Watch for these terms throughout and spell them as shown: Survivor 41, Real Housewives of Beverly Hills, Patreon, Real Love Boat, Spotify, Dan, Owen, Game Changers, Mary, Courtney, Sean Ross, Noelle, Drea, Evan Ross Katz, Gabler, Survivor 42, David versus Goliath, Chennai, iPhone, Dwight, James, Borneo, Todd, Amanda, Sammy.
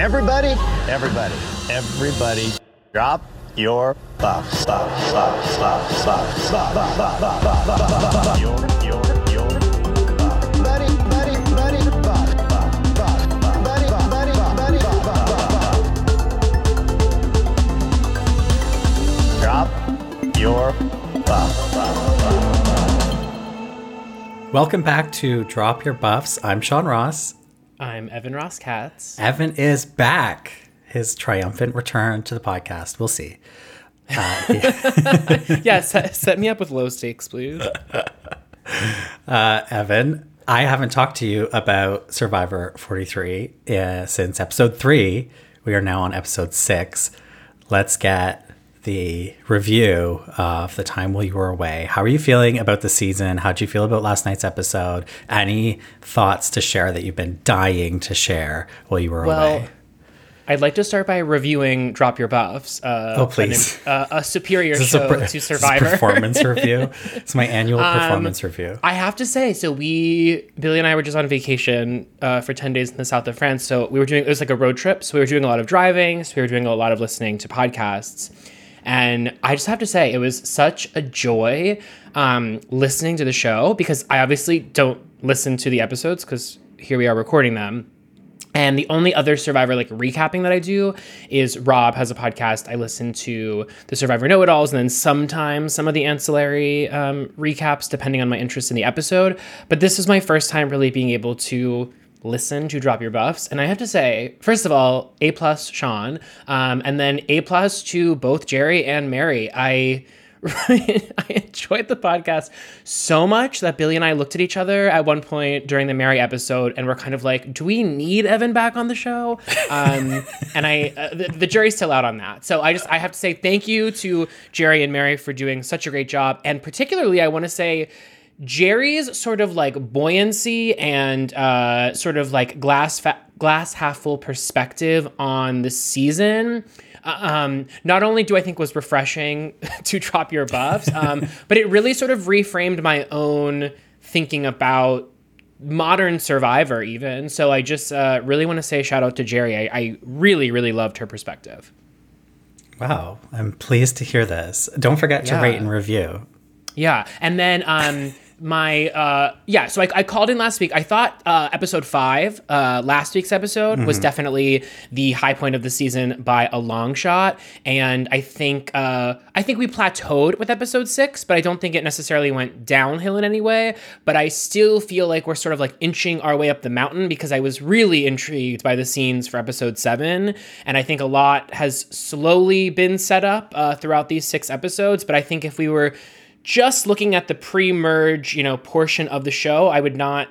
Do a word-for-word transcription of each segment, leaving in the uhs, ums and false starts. Everybody, everybody, everybody, drop your buffs. Buffs, buffs, buffs, buffs, buffs, buffs, buffs, buffs, buffs, buffs, your, your, your, buff. Buddy, buddy, buddy, buff, buff, buff, buddy, buddy, buddy, buff, buff. Drop your buff, buff, buff. Welcome back to Drop Your Buffs. I'm Sean Ross. I'm Evan Ross Katz. Evan is back. His triumphant return to the podcast. We'll see. Uh, yeah, yeah set, set me up with low stakes, please. Uh, Evan, I haven't talked to you about Survivor forty-three uh, since episode three. We are now on episode six. Let's get the review of the time while you were away. How are you feeling about the season? How'd you feel about last night's episode? Any thoughts to share that you've been dying to share while you were well, away? I'd like to start by reviewing Drop Your Buffs. Uh, oh, please. An, uh, a superior show a, to Survivor. This is a performance review. It's my annual um, performance review. I have to say, so we, Billy and I were just on vacation uh, for ten days in the south of France. So we were doing, it was like a road trip. So we were doing a lot of driving. So we were doing a lot of listening to podcasts. And I just have to say, it was such a joy um, listening to the show, because I obviously don't listen to the episodes because here we are recording them. And the only other Survivor like recapping that I do is Rob has a podcast. I listen to the Survivor Know-It-Alls and then sometimes some of the ancillary um, recaps, depending on my interest in the episode. But this was my first time really being able to listen to Drop Your Buffs. And I have to say, first of all, A plus Sean, um, and then A plus to both Jerry and Mary. I, I enjoyed the podcast so much that Billy and I looked at each other at one point during the Mary episode and we're kind of like, do we need Evan back on the show? Um, and I, uh, the, the jury's still out on that. So I just, I have to say thank you to Jerry and Mary for doing such a great job. And particularly I want to say, Jerry's sort of like buoyancy and uh, sort of like glass fa- glass half full perspective on the season. Uh, um, not only do I think was refreshing to Drop Your Buffs, um, but it really sort of reframed my own thinking about modern Survivor even. So I just uh, really want to say shout out to Jerry. I, I really, really loved her perspective. Wow. I'm pleased to hear this. Don't forget to yeah. rate and review. Yeah. And then... Um, My, uh, yeah, so I, I called in last week. I thought uh, episode five, uh, last week's episode, mm-hmm. was definitely the high point of the season by a long shot. And I think uh, I think we plateaued with episode six, but I don't think it necessarily went downhill in any way. But I still feel like we're sort of like inching our way up the mountain, because I was really intrigued by the scenes for episode seven. And I think a lot has slowly been set up uh, throughout these six episodes. But I think if we were... just looking at the pre-merge, you know, portion of the show, I would not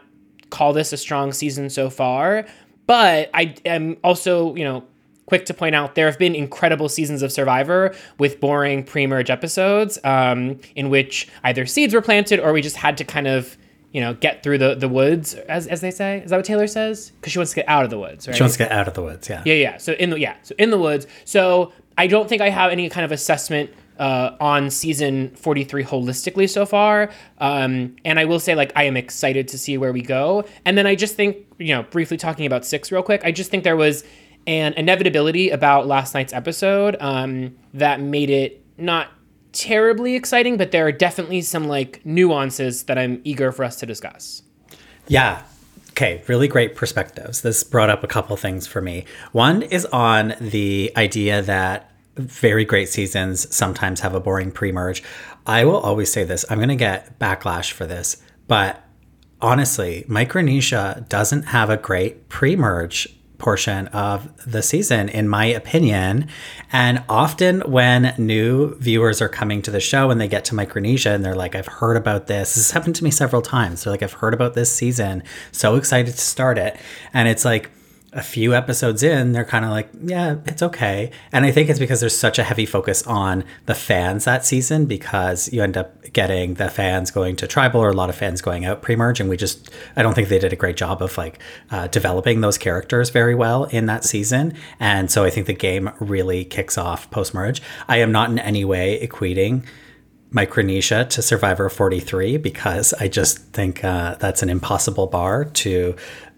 call this a strong season so far. But I am also, you know, quick to point out there have been incredible seasons of Survivor with boring pre-merge episodes um, in which either seeds were planted or we just had to kind of, you know, get through the, the woods, as as they say. Is that what Taylor says? Because she wants to get out of the woods, right? She wants to get out of the woods, yeah. Yeah, yeah. So in the, yeah. So in the woods. So I don't think I have any kind of assessment Uh, on season forty-three holistically so far. Um, and I will say, like, I am excited to see where we go. And then I just think, you know, briefly talking about six real quick, I just think there was an inevitability about last night's episode um, that made it not terribly exciting, but there are definitely some, like, nuances that I'm eager for us to discuss. Yeah. Okay, really great perspectives. This brought up a couple things for me. One is on the idea that very great seasons sometimes have a boring pre-merge. I will always say this. I'm going to get backlash for this, but honestly, Micronesia doesn't have a great pre-merge portion of the season, in my opinion. And often when new viewers are coming to the show and they get to Micronesia and they're like, I've heard about this. This has happened to me several times. They're like, I've heard about this season. So excited to start it. And it's like, a few episodes in, they're kind of like, yeah, it's okay. And I think it's because there's such a heavy focus on the fans that season, because you end up getting the fans going to tribal or a lot of fans going out pre-merge. And we just, I don't think they did a great job of like uh, developing those characters very well in that season. And so I think the game really kicks off post-merge. I am not in any way equating Micronesia to Survivor forty-three, because I just think uh, that's an impossible bar to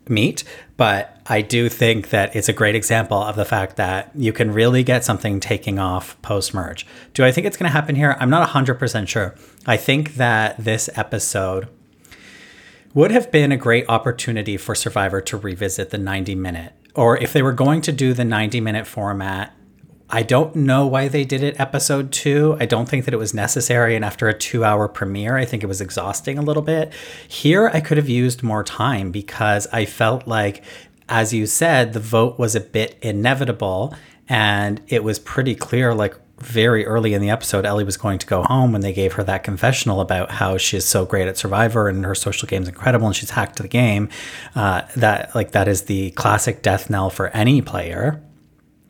meet, but I do think that it's a great example of the fact that you can really get something taking off post-merge. Do I think it's going to happen here? I'm not one hundred percent sure. I think that this episode would have been a great opportunity for Survivor to revisit the ninety minute, or if they were going to do the ninety minute format. I don't know why they did it episode two. I don't think that it was necessary. And after a two hour premiere, I think it was exhausting a little bit. Here, I could have used more time because I felt like, as you said, the vote was a bit inevitable and it was pretty clear, like very early in the episode, Ellie was going to go home when they gave her that confessional about how she's so great at Survivor and her social game's incredible and she's hacked the game. Uh, that like that is the classic death knell for any player.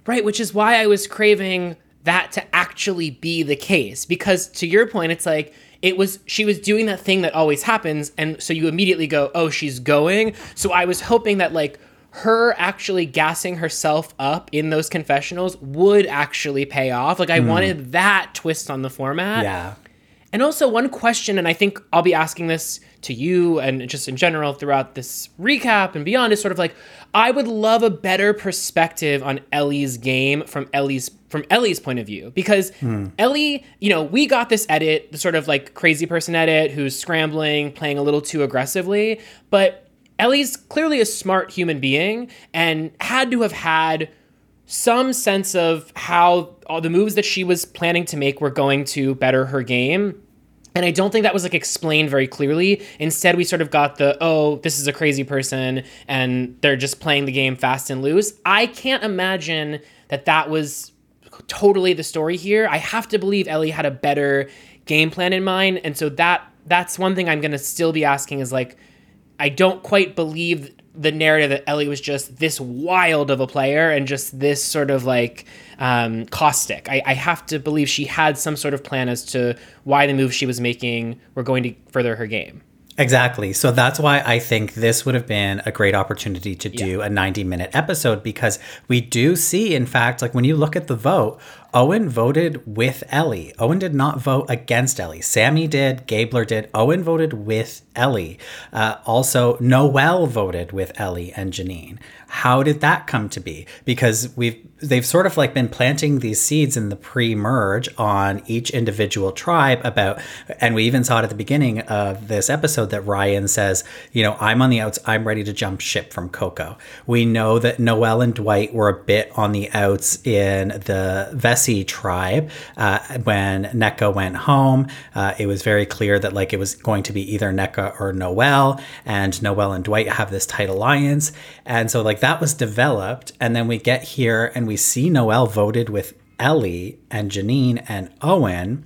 Right, which is why I was craving that to actually be the case. Because to your point, it's like it was she was doing that thing that always happens. And so you immediately go, oh, she's going. So I was hoping that like her actually gassing herself up in those confessionals would actually pay off. Like I mm. wanted that twist on the format. Yeah. And also one question, and I think I'll be asking this to you and just in general throughout this recap and beyond, is sort of like, I would love a better perspective on Ellie's game from Ellie's from Ellie's point of view. Because mm. Ellie, you know, we got this edit, the sort of like crazy person edit who's scrambling, playing a little too aggressively. But Ellie's clearly a smart human being and had to have had some sense of how all the moves that she was planning to make were going to better her game. And I don't think that was like explained very clearly. Instead, we sort of got the, oh, this is a crazy person and they're just playing the game fast and loose. I can't imagine that that was totally the story here. I have to believe Ellie had a better game plan in mind. And so that that's one thing I'm going to still be asking is like, I don't quite believe the narrative that Ellie was just this wild of a player and just this sort of like um, caustic. I, I have to believe she had some sort of plan as to why the moves she was making were going to further her game. Exactly. So that's why I think this would have been a great opportunity to do yeah. a ninety minute episode, because we do see, in fact, like when you look at the vote, Owen voted with Ellie. Owen did not vote against Ellie. Sammy did. Gabler did. Owen voted with Ellie. Uh, also, Noelle voted with Ellie and Janine. How did that come to be? Because we've they've sort of like been planting these seeds in the pre-merge on each individual tribe about, and we even saw it at the beginning of this episode that Ryan says, you know, I'm on the outs. I'm ready to jump ship from Coco. We know that Noelle and Dwight were a bit on the outs in the vest tribe uh, when Neka went home. Uh, it was very clear that like it was going to be either Neka or Noelle, and Noelle and Dwight have this tight alliance, and so like that was developed, and then we get here and we see Noelle voted with Ellie and Janine and Owen.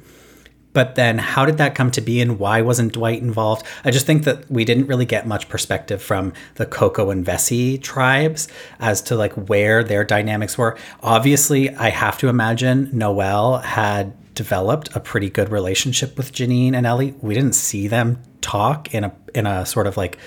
But then how did that come to be and why wasn't Dwight involved? I just think that we didn't really get much perspective from the Coco and Vessi tribes as to like where their dynamics were. Obviously, I have to imagine Noelle had developed a pretty good relationship with Janine and Ellie. We didn't see them talk in a in a sort of like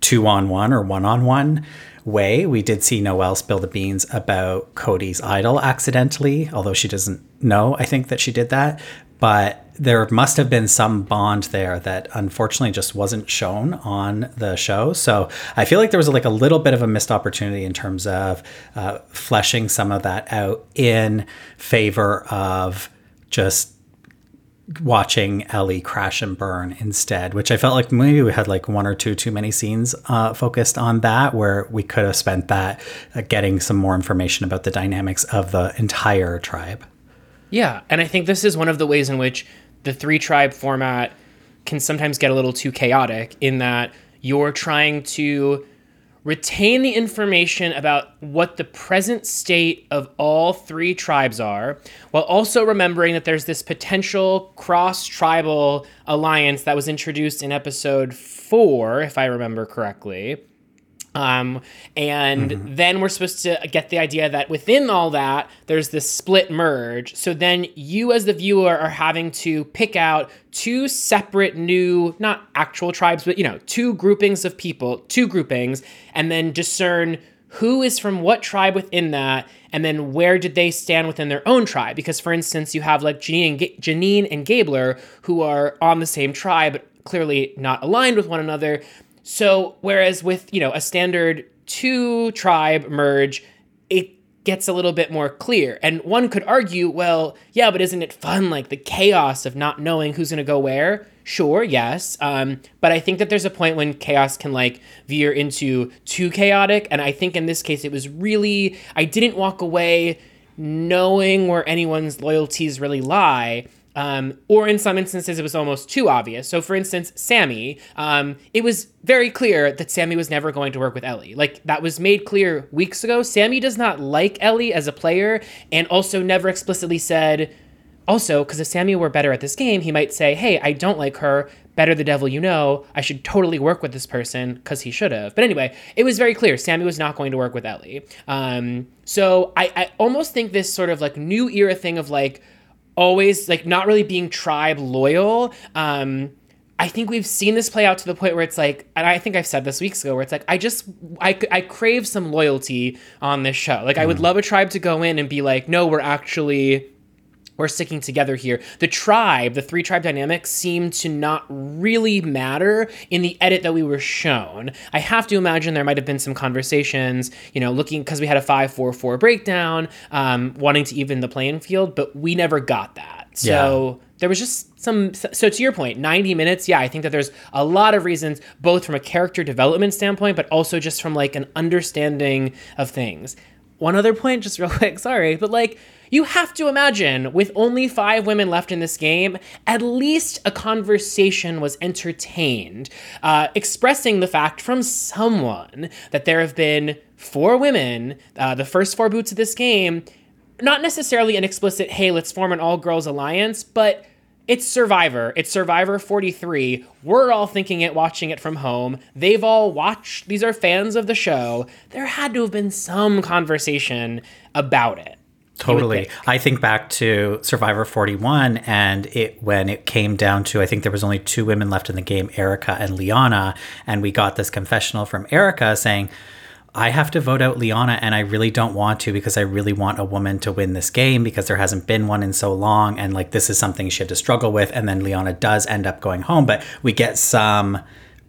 two-on-one or one-on-one way. We did see Noelle spill the beans about Cody's idol accidentally, although she doesn't know, I think, that she did that. But there must have been some bond there that unfortunately just wasn't shown on the show. So I feel like there was like a little bit of a missed opportunity in terms of uh, fleshing some of that out in favor of just watching Ellie crash and burn instead, which I felt like maybe we had like one or two too many scenes uh, focused on that, where we could have spent that uh, getting some more information about the dynamics of the entire tribe. Yeah, and I think this is one of the ways in which the three tribe format can sometimes get a little too chaotic, in that you're trying to retain the information about what the present state of all three tribes are, while also remembering that there's this potential cross-tribal alliance that was introduced in episode four, if I remember correctly. Um, and mm-hmm. then we're supposed to get the idea that within all that, there's this split merge. So then you as the viewer are having to pick out two separate new, not actual tribes, but, you know, two groupings of people, two groupings, and then discern who is from what tribe within that, and then where did they stand within their own tribe? Because, for instance, you have like Janine and, G- Janine and Gabler, who are on the same tribe, but clearly not aligned with one another. So whereas with, you know, a standard two tribe merge, it gets a little bit more clear. And one could argue, well, yeah, but isn't it fun? Like the chaos of not knowing who's going to go where. Sure, yes. Um, but I think that there's a point when chaos can like veer into too chaotic. And I think in this case, it was really, I didn't walk away knowing where anyone's loyalties really lie. Um, or in some instances, it was almost too obvious. So for instance, Sammy, um, it was very clear that Sammy was never going to work with Ellie. Like that was made clear weeks ago. Sammy does not like Ellie as a player and also never explicitly said, also, because if Sammy were better at this game, he might say, hey, I don't like her, better the devil you know, I should totally work with this person, because he should have. But anyway, it was very clear Sammy was not going to work with Ellie. Um, so I, I almost think this sort of like new era thing of like, always like not really being tribe loyal. Um, I think we've seen this play out to the point where it's like, and I think I've said this weeks ago, where it's like, I just, I, I crave some loyalty on this show. Like mm. I would love a tribe to go in and be like, no, we're actually, we're sticking together here. The tribe, the three tribe dynamics seem to not really matter in the edit that we were shown. I have to imagine there might've been some conversations, you know, looking, cause we had a five, four, four breakdown, um, wanting to even the playing field, but we never got that. So yeah. There was just some, so to your point, ninety minutes. Yeah. I think that there's a lot of reasons, both from a character development standpoint, but also just from like an understanding of things. One other point, just real quick, sorry, but like, you have to imagine with only five women left in this game, at least a conversation was entertained, uh, expressing the fact from someone that there have been four women, uh, the first four boots of this game, not necessarily an explicit, hey, let's form an all-girls alliance, but it's Survivor. It's Survivor forty-three. We're all thinking it, watching it from home. They've all watched. These are fans of the show. There had to have been some conversation about it. Totally. Think. I think back to Survivor forty-one and it when it came down to, I think there was only two women left in the game, Erica and Liana. And we got this confessional from Erica saying, I have to vote out Liana and I really don't want to because I really want a woman to win this game because there hasn't been one in so long. And like, this is something she had to struggle with. And then Liana does end up going home, but we get some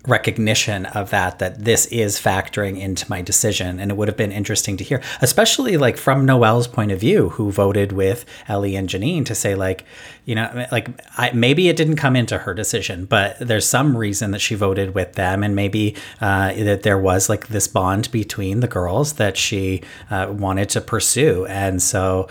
recognition of that, that this is factoring into my decision. And it would have been interesting to hear, especially like from Noelle's point of view, who voted with Ellie and Janine to say like, you know, like I, maybe it didn't come into her decision, but there's some reason that she voted with them. And maybe uh, that there was like this bond between the girls that she uh, wanted to pursue. And so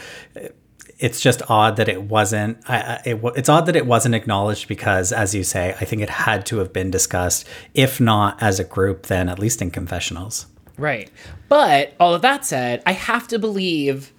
it's just odd that it wasn't, I, it, it's odd that it wasn't acknowledged because, as you say, I think it had to have been discussed, if not as a group, then at least in confessionals. Right. But all of that said, I have to believe,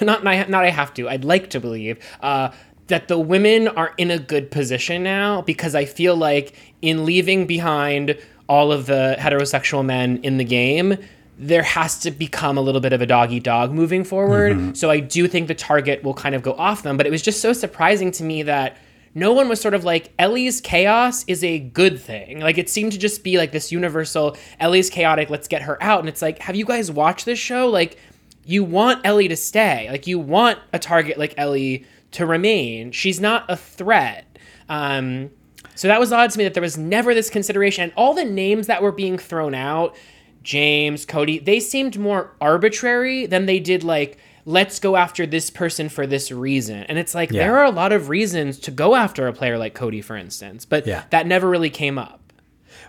not I, not I have to, I'd like to believe, uh, that the women are in a good position now because I feel like in leaving behind all of the heterosexual men in the game, there has to become a little bit of a dog-eat-dog moving forward. Mm-hmm. So I do think the target will kind of go off them. But it was just so surprising to me that no one was sort of like, Ellie's chaos is a good thing. Like, it seemed to just be like this universal, Ellie's chaotic, let's get her out. And it's like, have you guys watched this show? Like, you want Ellie to stay. Like, you want a target like Ellie to remain. She's not a threat. Um, so that was odd to me that there was never this consideration. And all the names that were being thrown out, James, Cody, they seemed more arbitrary than they did like, let's go after this person for this reason. And it's like, yeah. There are a lot of reasons to go after a player like Cody, for instance, but yeah. That never really came up.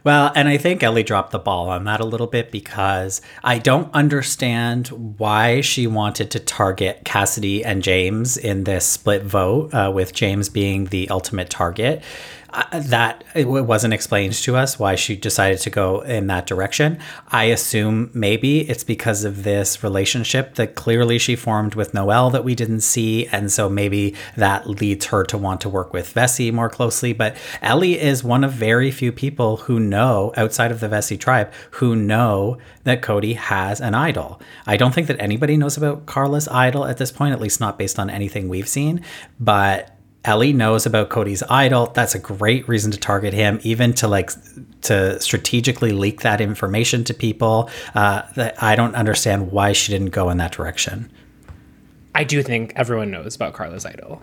Well, and I think Ellie dropped the ball on that a little bit because I don't understand why she wanted to target Cassidy and James in this split vote, uh, with James being the ultimate target. Uh, that it wasn't explained to us why she decided to go in that direction. I assume maybe it's because of this relationship that clearly she formed with Noelle that we didn't see. And so maybe that leads her to want to work with Vessi more closely. But Ellie is one of very few people who know outside of the Vessi tribe who know that Cody has an idol. I don't think that anybody knows about Carla's idol at this point, at least not based on anything we've seen. But Ellie knows about Cody's idol. That's a great reason to target him, even to like to strategically leak that information to people. Uh, that I don't understand why she didn't go in that direction. I do think everyone knows about Carla's idol.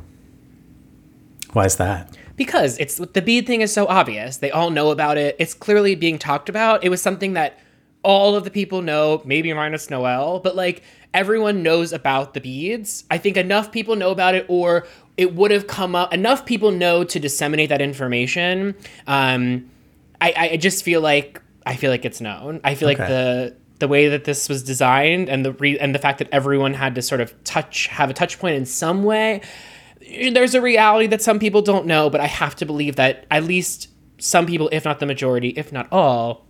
Why is that? Because it's the bead thing is so obvious. They all know about it. It's clearly being talked about. It was something that all of the people know, maybe minus Noelle, but like everyone knows about the beads. I think enough people know about it, or it would have come up. Enough people know to disseminate that information. Um, I, I just feel like I feel like it's known. I feel okay. like the the way that this was designed and the re- and the fact that everyone had to sort of touch have a touch point in some way. There's a reality that some people don't know, but I have to believe that at least some people, if not the majority, if not all,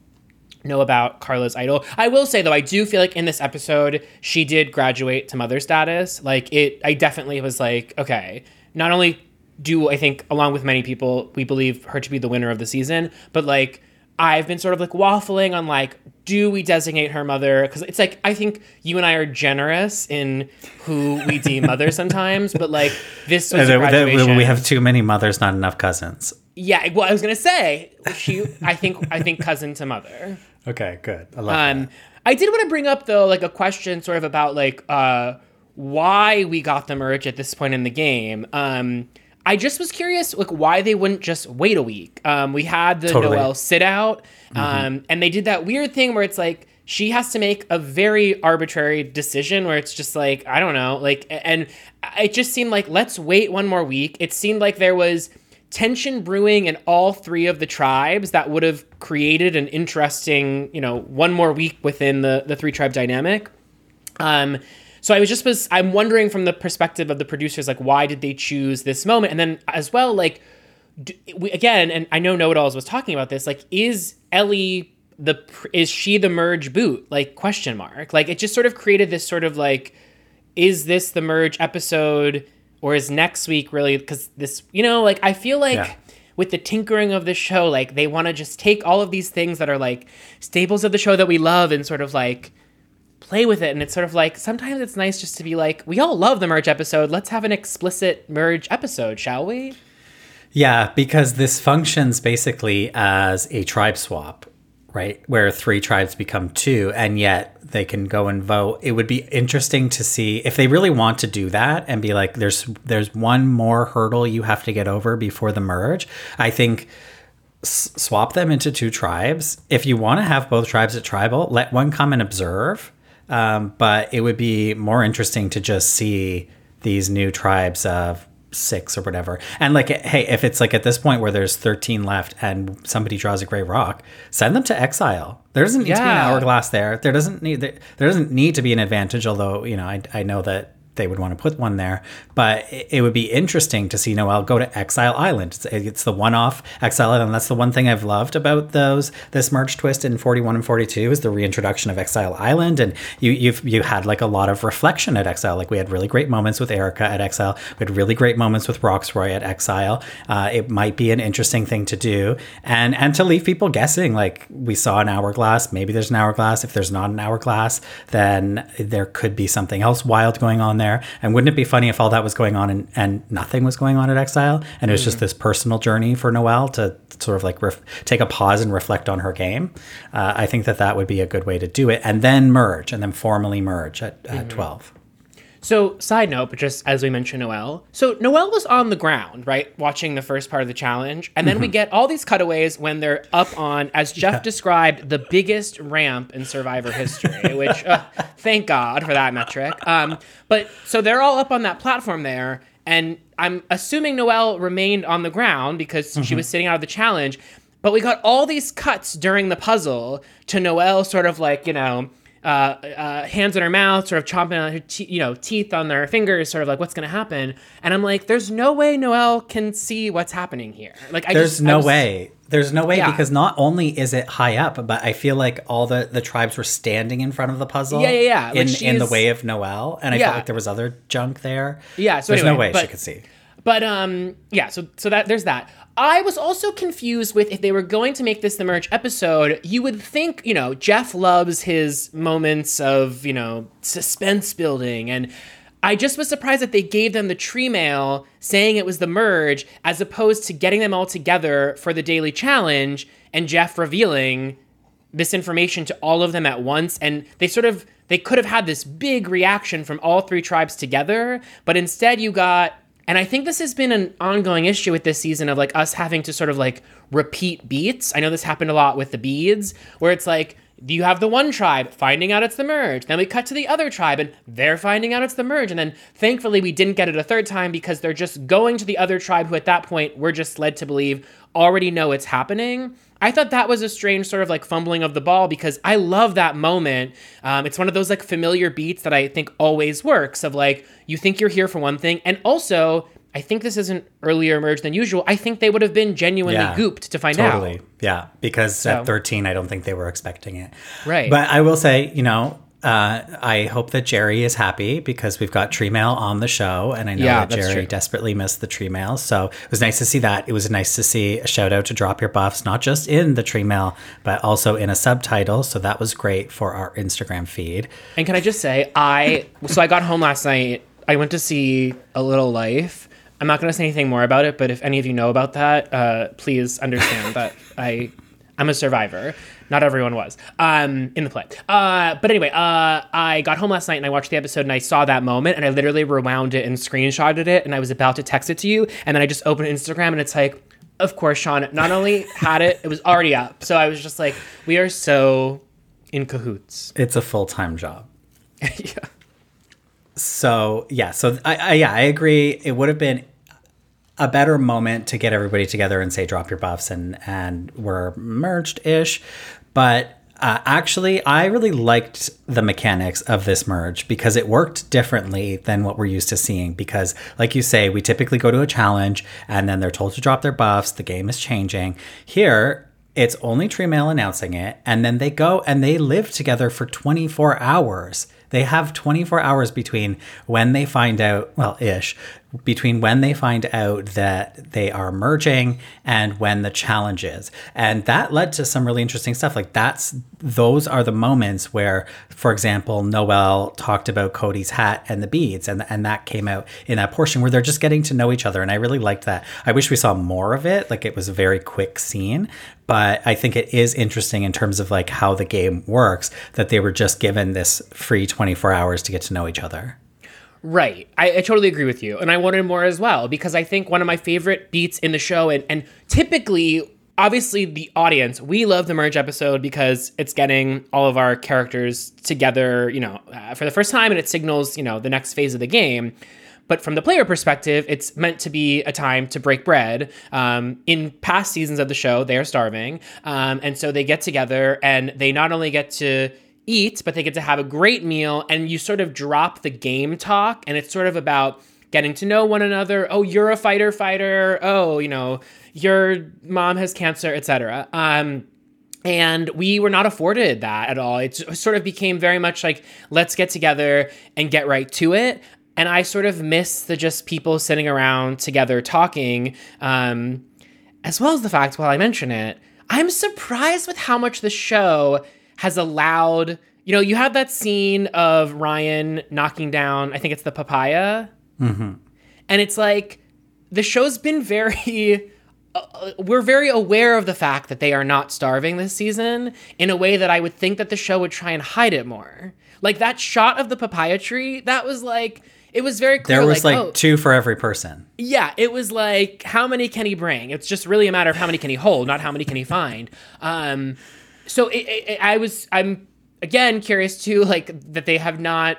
know about Carla's idol. I will say, though, I do feel like in this episode, she did graduate to mother status. Like, it, I definitely was like, okay, not only do I think, along with many people, we believe her to be the winner of the season, but, like, I've been sort of, like, waffling on, like, do we designate her mother? Because it's, like, I think you and I are generous in who we deem mother sometimes, but, like, this was there, a graduation. There, we have too many mothers, not enough cousins. Yeah, well, I was going to say, she, I think, I think cousin to mother. Okay, good. I love um, that. I did want to bring up, though, like, a question sort of about, like, uh, why we got the merge at this point in the game. Um I just was curious, like, why they wouldn't just wait a week. Um, we had the totally. Noelle sit out, um, mm-hmm. and they did that weird thing where it's like she has to make a very arbitrary decision where it's just like, I don't know, like, and it just seemed like, let's wait one more week. It seemed like there was tension brewing in all three of the tribes that would have created an interesting, you know, one more week within the, the three tribe dynamic. Um, So I was just was I'm wondering from the perspective of the producers, like, why did they choose this moment? And then as well, like, do, we, again, and I know Know-It-Alls was talking about this, like, is Ellie the is she the merge boot? Like, question mark. Like, it just sort of created this sort of like, is this the merge episode or is next week really? Because this, you know, like, I feel like. Yeah. With the tinkering of the show, like, they want to just take all of these things that are like staples of the show that we love and sort of like play with it, and it's sort of like sometimes it's nice just to be like, we all love the merge episode, let's have an explicit merge episode, shall we? Yeah, because this functions basically as a tribe swap, right, where three tribes become two and yet they can go and vote. It would be interesting to see if they really want to do that and be like, there's there's one more hurdle you have to get over before the merge. I think s- swap them into two tribes. If you want to have both tribes at tribal, let one come and observe. Um, but it would be more interesting to just see these new tribes of six or whatever. And like, hey, if it's like at this point where there's thirteen left and somebody draws a gray rock, send them to exile. There doesn't need yeah. to be an hourglass there. There doesn't need there, there doesn't need to be an advantage, although, you know, I, I know that they would want to put one there. But it, it would be interesting to see Noelle go to Exile Island. It's, it's the one-off Exile Island. That's the one thing I've loved about those this merge twist in forty-one and forty-two is the reintroduction of Exile Island. And you you've you had like a lot of reflection at Exile. Like, we had really great moments with Erica at Exile. We had really great moments with Roxroy at Exile. Uh, it might be an interesting thing to do. And and to leave people guessing, like, we saw an hourglass. Maybe there's an hourglass. If there's not an hourglass, then there could be something else wild going on there. And wouldn't it be funny if all that was going on and, and nothing was going on at Exile? And it was mm. just this personal journey for Noelle to sort of like ref- take a pause and reflect on her game. Uh, I think that that would be a good way to do it. And then merge and then formally merge at uh, mm-hmm. twelve. So side note, but just as we mentioned Noelle. So Noelle was on the ground, right, watching the first part of the challenge. And then mm-hmm. we get all these cutaways when they're up on, as Jeff yeah. described, the biggest ramp in Survivor history, which uh, thank God for that metric. Um, but so they're all up on that platform there. And I'm assuming Noelle remained on the ground because mm-hmm. she was sitting out of the challenge. But we got all these cuts during the puzzle to Noelle sort of like, you know, Uh, uh, hands in her mouth, sort of chomping on her, te- you know, teeth on their fingers, sort of like, what's going to happen? And I'm like, there's no way Noelle can see what's happening here. Like, I there's just, no I was, way. There's no way yeah. because not only is it high up, but I feel like all the, the tribes were standing in front of the puzzle. Yeah, yeah, yeah. Like in, she's, in the way of Noelle, and I yeah. felt like there was other junk there. Yeah, so there's anyway, no way but, she could see. But um, yeah, so so that there's that. I was also confused with if they were going to make this the merge episode, you would think, you know, Jeff loves his moments of, you know, suspense building. And I just was surprised that they gave them the tree mail saying it was the merge as opposed to getting them all together for the daily challenge and Jeff revealing this information to all of them at once. And they sort of, they could have had this big reaction from all three tribes together, but instead you got And I think this has been an ongoing issue with this season of like us having to sort of like repeat beats. I know this happened a lot with the beads where it's like, you have the one tribe finding out it's the merge. Then we cut to the other tribe and they're finding out it's the merge. And then thankfully we didn't get it a third time because they're just going to the other tribe who at that point we're just led to believe already know it's happening. I thought that was a strange sort of like fumbling of the ball because I love that moment. Um, it's one of those like familiar beats that I think always works of like, you think you're here for one thing. And also I think this is an earlier merge than usual. I think they would have been genuinely yeah, gooped to find totally. out. Yeah, because so. at thirteen, I don't think they were expecting it. Right. But I will say, you know, uh, I hope that Jerry is happy because we've got Tree Mail on the show. And I know yeah, that Jerry true. desperately missed the Tree Mail. So it was nice to see that. It was nice to see a shout out to Drop Your Buffs, not just in the Tree Mail, but also in a subtitle. So that was great for our Instagram feed. And can I just say, I so I got home last night. I went to see A Little Life. I'm not going to say anything more about it, but if any of you know about that, uh, please understand that I, I'm a survivor. Not everyone was um, in the play. Uh, but anyway, uh, I got home last night and I watched the episode and I saw that moment and I literally rewound it and screenshotted it and I was about to text it to you. And then I just opened Instagram and it's like, of course, Sean not only had it, it was already up. So I was just like, we are so in cahoots. It's a full-time job. Yeah. So, yeah, so I, I yeah, I agree. It would have been a better moment to get everybody together and say, drop your buffs and, and we're merged-ish. But uh, actually, I really liked the mechanics of this merge because it worked differently than what we're used to seeing. Because like you say, we typically go to a challenge and then they're told to drop their buffs. The game is changing. Here, it's only Tree Mail announcing it. And then they go and they live together for twenty-four hours. They have twenty-four hours between when they find out, well, ish, between when they find out that they are merging and when the challenge is. And that led to some really interesting stuff. Like that's, those are the moments where, for example, Noelle talked about Cody's hat and the beads. And, and that came out in that portion where they're just getting to know each other. And I really liked that. I wish we saw more of it. Like it was a very quick scene. But I think it is interesting in terms of like how the game works that they were just given this free twenty-four hours to get to know each other. Right. I, I totally agree with you. And I wanted more as well, because I think one of my favorite beats in the show and, and typically, obviously the audience, we love the merge episode because it's getting all of our characters together, you know, uh, for the first time and it signals, you know, the next phase of the game. But from the player perspective, it's meant to be a time to break bread. Um, in past seasons of the show, they are starving. Um, and so they get together and they not only get to eat, but they get to have a great meal. And you sort of drop the game talk. And it's sort of about getting to know one another. Oh, you're a fighter fighter. Oh, you know, your mom has cancer, et cetera. Um, And we were not afforded that at all. It sort of became very much like, let's get together and get right to it. And I sort of miss the just people sitting around together talking, um, as well as the fact, while I mention it, I'm surprised with how much the show has allowed, you know, you have that scene of Ryan knocking down, I think it's the papaya. Mm-hmm. And it's like, the show's been very, uh, we're very aware of the fact that they are not starving this season in a way that I would think that the show would try and hide it more. Like that shot of the papaya tree, that was like, it was very clear. There was like, like oh. two for every person. Yeah, it was like, how many can he bring? It's just really a matter of how many can he hold, not how many can he find. Um, so it, it, I was, I'm again curious too, like that they have not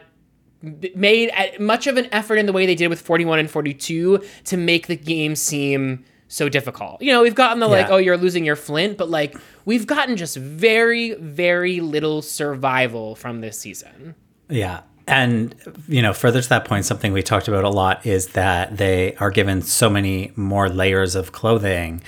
made much of an effort in the way they did with forty-one and forty-two to make the game seem so difficult. You know, we've gotten the yeah. like, oh, you're losing your flint, but like we've gotten just very, very little survival from this season. Yeah. And, you know, further to that point, something we talked about a lot is that they are given so many more layers of clothing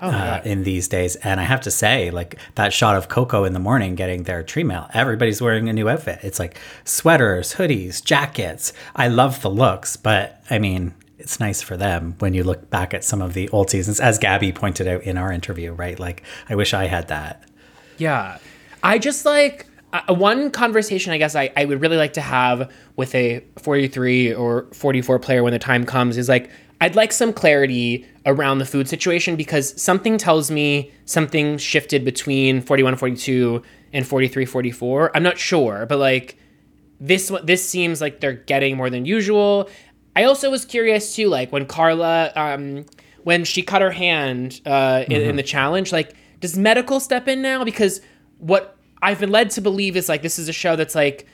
oh, uh, in these days. And I have to say, like that shot of Coco in the morning getting their Tree Mail, everybody's wearing a new outfit. It's like sweaters, hoodies, jackets. I love the looks, but I mean, it's nice for them when you look back at some of the old seasons, as Gabby pointed out in our interview, right? Like, I wish I had that. Yeah. I just like, uh, one conversation I guess I, I would really like to have with a forty-three or forty-four player when the time comes is like, I'd like some clarity around the food situation because something tells me something shifted between forty-one, forty-two and forty-three, forty-four. I'm not sure, but like this, this seems like they're getting more than usual. I also was curious too, like when Carla, um, when she cut her hand uh, in, mm-hmm. in the challenge, like does medical step in now? Because what I've been led to believe is like this is a show that's like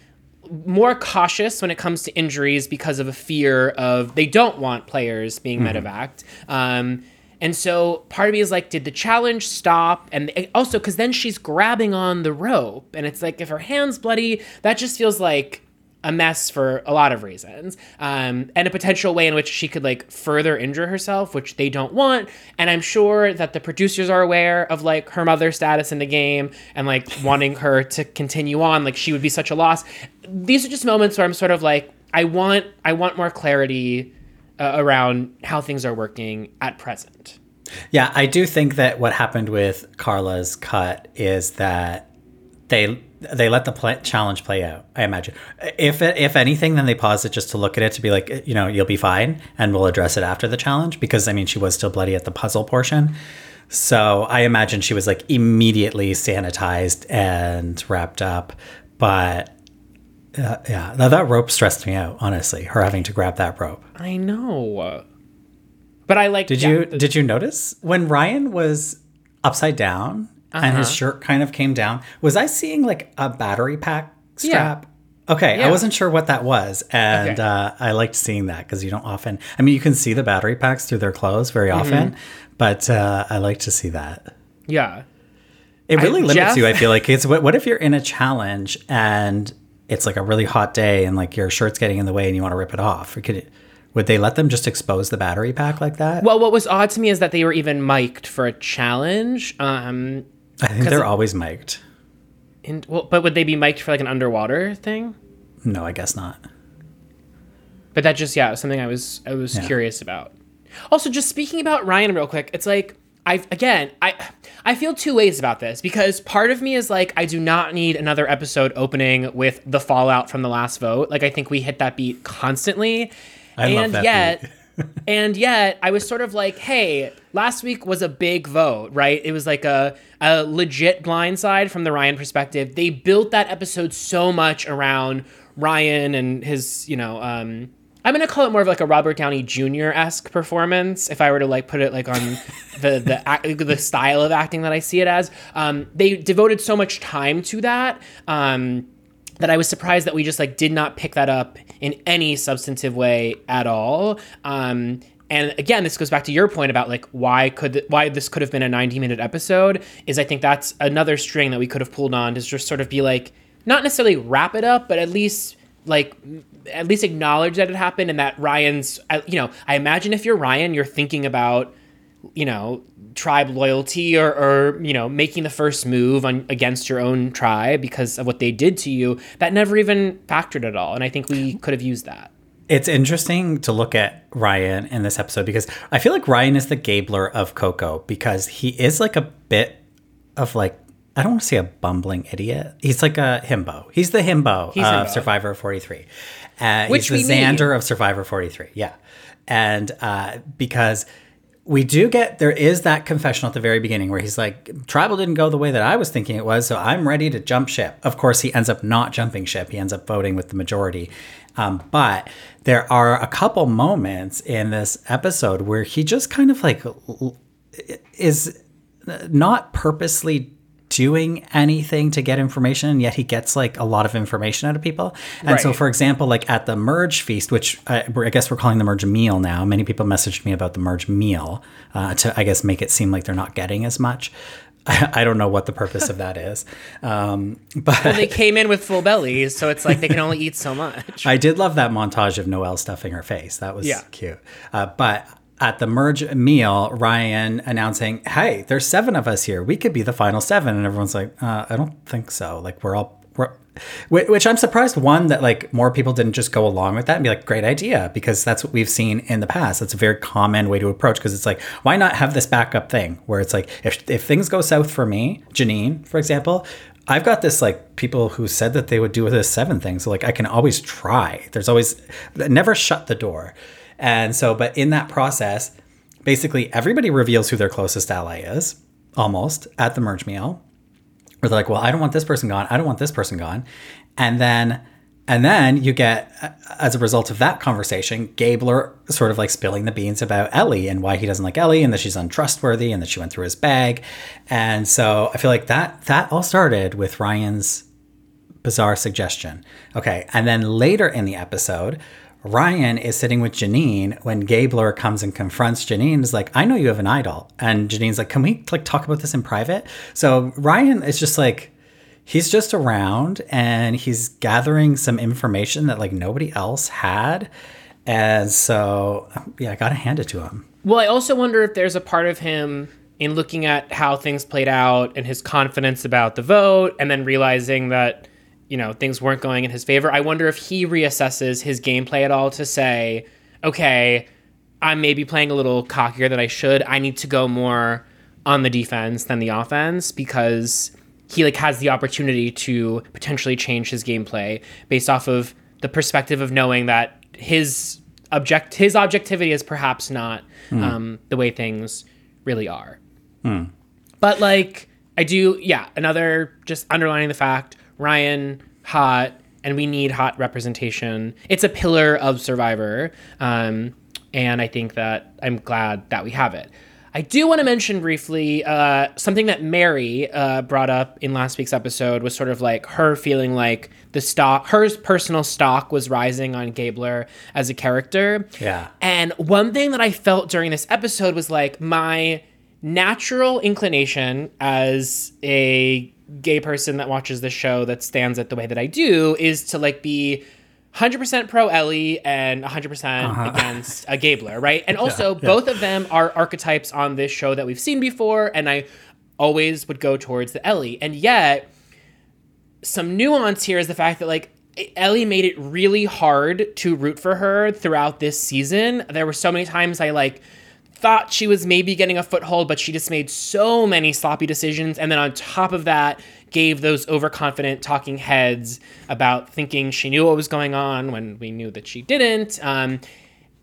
more cautious when it comes to injuries because of a fear of they don't want players being mm-hmm. medevaced. Um, and so part of me is like, did the challenge stop? And also because then she's grabbing on the rope and it's like if her hand's bloody, that just feels like a mess for a lot of reasons, um, and a potential way in which she could like further injure herself, which they don't want. And I'm sure that the producers are aware of like her mother's status in the game and like wanting her to continue on. Like she would be such a loss. These are just moments where I'm sort of like, I want, I want more clarity uh, around how things are working at present. Yeah, I do think that what happened with Carla's cut is that they. They let the play, challenge play out, I imagine. If if anything, then they paused it just to look at it to be like, you know, you'll be fine and we'll address it after the challenge. Because, I mean, she was still bloody at the puzzle portion. So I imagine she was like immediately sanitized and wrapped up. But uh, yeah, now that rope stressed me out, honestly, her having to grab that rope. I know. But I like... Did, yeah. you, did you notice when Ryan was upside down... Uh-huh. And his shirt kind of came down. Was I seeing like a battery pack strap? Yeah. Okay. Yeah. I wasn't sure what that was. And okay. uh, I liked seeing that because you don't often, I mean, you can see the battery packs through their clothes very mm-hmm. often, but uh, I like to see that. Yeah. It really I, limits Jeff? you. I feel like it's, what, what if you're in a challenge and it's like a really hot day and like your shirt's getting in the way and you want to rip it off? Or could it, would they let them just expose the battery pack like that? Well, what was odd to me is that they were even mic'd for a challenge. Um, I think they're it, always mic'd. And, well, but would they be mic'd for like an underwater thing? No, I guess not. But that just, yeah, was something I was I was yeah. curious about. Also, just speaking about Ryan real quick, it's like, I again, I I feel two ways about this because part of me is like, I do not need another episode opening with the fallout from the last vote. Like, I think we hit that beat constantly. I and love that yet, beat. And yet I was sort of like, hey, last week was a big vote, right? It was like a, a legit blindside from the Ryan perspective. They built that episode so much around Ryan and his, you know, um, I'm going to call it more of like a Robert Downey Junior-esque performance. If I were to like put it like on the, the, the style of acting that I see it as, um, they devoted so much time to that. Um, that I was surprised that we just like did not pick that up in any substantive way at all. Um, and again, this goes back to your point about like, why could, th- why this could have been a ninety minute episode is I think that's another string that we could have pulled on to just sort of be like, not necessarily wrap it up, but at least like, at least acknowledge that it happened and that Ryan's, I, you know, I imagine if you're Ryan, you're thinking about, you know, tribe loyalty or, or, you know, making the first move on against your own tribe because of what they did to you, that never even factored at all. And I think we could have used that. It's interesting to look at Ryan in this episode because I feel like Ryan is the Gabler of Coco because he is like a bit of like, I don't want to say a bumbling idiot. He's like a himbo. He's the himbo he's of himbo. Survivor forty-three. Uh, Which he's the Xander need. of Survivor forty-three. Yeah. And uh, because... We do get, there is that confessional at the very beginning where he's like, tribal didn't go the way that I was thinking it was, so I'm ready to jump ship. Of course, he ends up not jumping ship. He ends up voting with the majority. Um, but there are a couple moments in this episode where he just kind of like is not purposely doing anything to get information, and yet he gets like a lot of information out of people. And right. so, for example, like at the merge feast, which I, I guess we're calling the merge meal now. Many people messaged me about the merge meal uh, to, I guess, make it seem like they're not getting as much. I, I don't know what the purpose of that is. Um, but well, they came in with full bellies, so it's like they can only eat so much. I did love that montage of Noelle stuffing her face. That was yeah. cute. Uh, but at the merge meal, Ryan announcing, hey, there's seven of us here. We could be the final seven. And everyone's like, uh, I don't think so. Like, we're all, we're, which I'm surprised, one, that like more people didn't just go along with that and be like, great idea, because that's what we've seen in the past. That's a very common way to approach because it's like, why not have this backup thing where it's like, if if things go south for me, Janine, for example, I've got this like people who said that they would do this seven thing. So like, I can always try. There's always, never shut the door. And so, but in that process, basically everybody reveals who their closest ally is, almost, at the merge meal. Where they're like, well, I don't want this person gone. I don't want this person gone. And then And then you get, as a result of that conversation, Gabler sort of like spilling the beans about Ellie and why he doesn't like Ellie and that she's untrustworthy and that she went through his bag. And so I feel like that that all started with Ryan's bizarre suggestion. Okay. And then later in the episode, Ryan is sitting with Janine when Gabler comes and confronts Janine and is like, I know you have an idol. And Janine's like, can we like talk about this in private? So Ryan is just like, he's just around and he's gathering some information that like nobody else had. And so, yeah, I got to hand it to him. Well, I also wonder if there's a part of him in looking at how things played out and his confidence about the vote and then realizing that, you know, things weren't going in his favor. I wonder if he reassesses his gameplay at all to say, okay, I'm maybe playing a little cockier than I should. I need to go more on the defense than the offense because he like has the opportunity to potentially change his gameplay based off of the perspective of knowing that his object, his objectivity is perhaps not mm. um, the way things really are. Mm. But like I do, yeah, another just underlining the fact, Ryan, hot, and we need hot representation. It's a pillar of Survivor. Um, and I think that I'm glad that we have it. I do want to mention briefly uh, something that Mary uh, brought up in last week's episode was sort of like her feeling like the stock, her personal stock was rising on Gabler as a character. Yeah. And one thing that I felt during this episode was like my natural inclination as a gay person that watches this show that stands at the way that I do is to like be one hundred percent pro Ellie and one hundred percent uh-huh. against a Gabler, right? And also, yeah, yeah. both of them are archetypes on this show that we've seen before, and I always would go towards the Ellie. And yet, some nuance here is the fact that, like, Ellie made it really hard to root for her throughout this season. There were so many times I, like, thought she was maybe getting a foothold, but she just made so many sloppy decisions. And then on top of that, gave those overconfident talking heads about thinking she knew what was going on when we knew that she didn't. Um,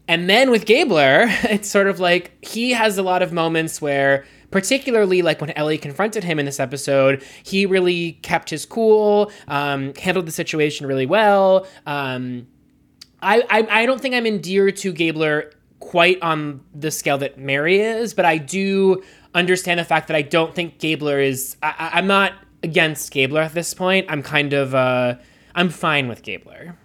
and then with Gabler, it's sort of like he has a lot of moments where, particularly like when Ellie confronted him in this episode, he really kept his cool, um, handled the situation really well. Um, I, I I don't think I'm endeared to Gabler quite on the scale that Mary is, but I do understand the fact that I don't think Gabler is... I, I, I'm not... against Gabler at this point. I'm kind of, uh, I'm fine with Gabler.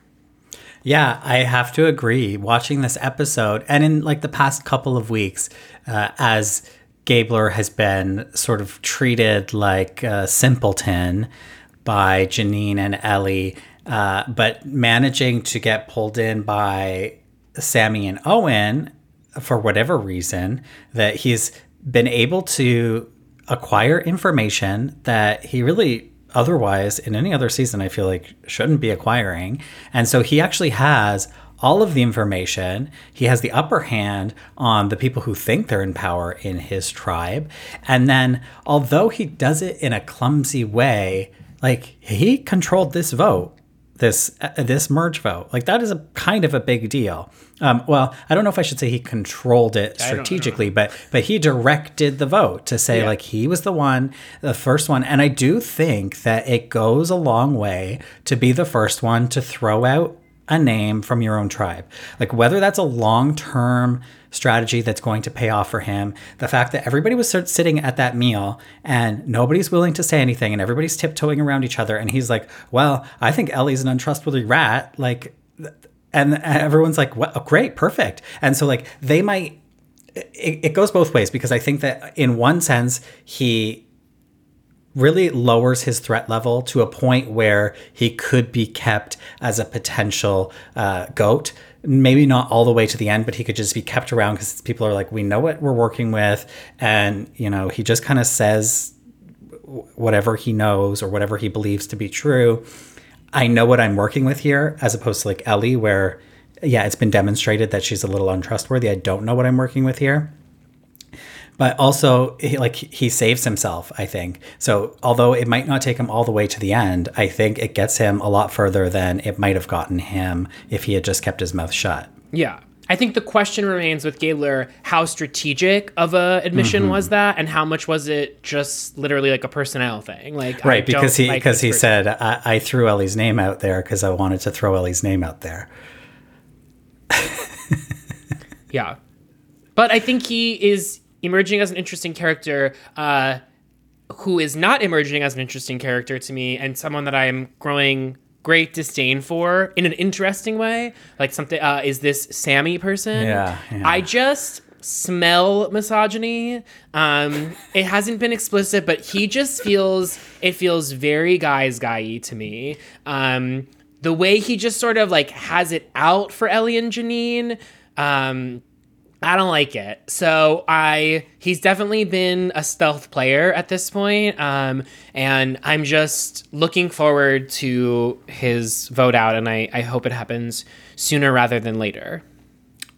Yeah, I have to agree. Watching this episode and in like the past couple of weeks, uh, as Gabler has been sort of treated like a simpleton by Janine and Ellie, uh, but managing to get pulled in by Sammy and Owen for whatever reason, that he's been able to acquire information that he really otherwise in any other season I feel like shouldn't be acquiring. And so he actually has all of the information. He has the upper hand on the people who think they're in power in his tribe. And then although he does it in a clumsy way, like he controlled this vote, this uh, this merge vote. Like that is a kind of a big deal. Um, well, I don't know if I should say he controlled it strategically, but but he directed the vote to say, yeah. like, he was the one, the first one. And I do think that it goes a long way to be the first one to throw out a name from your own tribe. Like, whether that's a long-term strategy that's going to pay off for him, the fact that everybody was sitting at that meal and nobody's willing to say anything and everybody's tiptoeing around each other. And he's like, well, I think Ellie's an untrustworthy rat. Like... Th- And everyone's like, well, great, perfect. And so like they might, it, it goes both ways, because I think that in one sense, he really lowers his threat level to a point where he could be kept as a potential uh, goat. Maybe not all the way to the end, but he could just be kept around because people are like, we know what we're working with. And, you know, he just kind of says whatever he knows or whatever he believes to be true. I know what I'm working with here, as opposed to like Ellie, where, yeah, it's been demonstrated that she's a little untrustworthy. I don't know what I'm working with here. But also, he, like, he saves himself, I think. So although it might not take him all the way to the end, I think it gets him a lot further than it might have gotten him if he had just kept his mouth shut. Yeah. I think the question remains with Gabler, how strategic of a admission mm-hmm. was that, and how much was it just literally like a personnel thing? Like, right, I because he because like he person. said, I, I threw Ellie's name out there because I wanted to throw Ellie's name out there. Yeah. But I think he is emerging as an interesting character, uh, who is not emerging as an interesting character to me, and someone that I am growing great disdain for in an interesting way. Like something, uh, is this Sammy person? Yeah, yeah. I just smell misogyny. Um, it hasn't been explicit, but he just feels, it feels very guys guy-y to me. Um, the way he just sort of like has it out for Ellie and Janine, um, I don't like it. So I, he's definitely been a stealth player at this point. Um, and I'm just looking forward to his vote out. And I, I hope it happens sooner rather than later.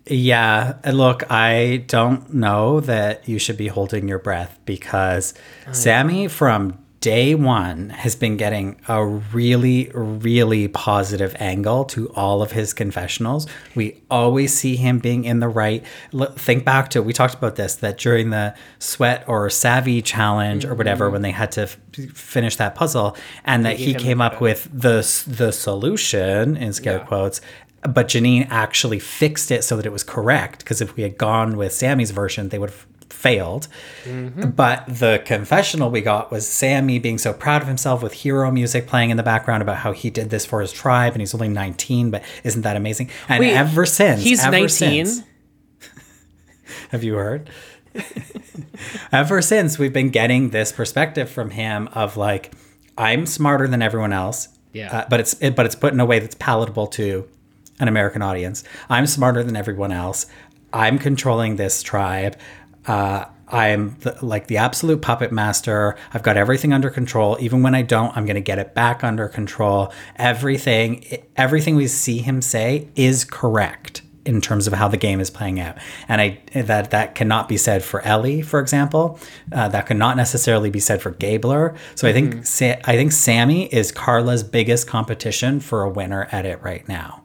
Yeah. And look, I don't know that you should be holding your breath, because oh. Sammy from day one has been getting a really, really positive angle to all of his confessionals. We always see him being in the right. Think back to, we talked about this, that during the Sweat or Savvy challenge mm-hmm. or whatever, when they had to f- finish that puzzle, and that he came up with the, the solution, in scare yeah. quotes, but Janine actually fixed it so that it was correct, because if we had gone with Sammy's version, they would have failed. Mm-hmm. But the confessional we got was Sammy being so proud of himself with hero music playing in the background about how he did this for his tribe and he's only nineteen, but isn't that amazing? And Wait, ever since he's ever nineteen since, have you heard? Ever since, we've been getting this perspective from him of like, I'm smarter than everyone else. Yeah. Uh, but it's it, but it's put in a way that's palatable to an American audience. I'm smarter than everyone else. I'm controlling this tribe. Uh, I'm the, like the absolute puppet master. I've got everything under control. Even when I don't, I'm going to get it back under control. Everything, everything we see him say is correct in terms of how the game is playing out. And I, that, that cannot be said for Ellie, for example, uh, that could not necessarily be said for Gabler. So mm-hmm. I think, Sa- I think Sammy is Carla's biggest competition for a winner at it right now.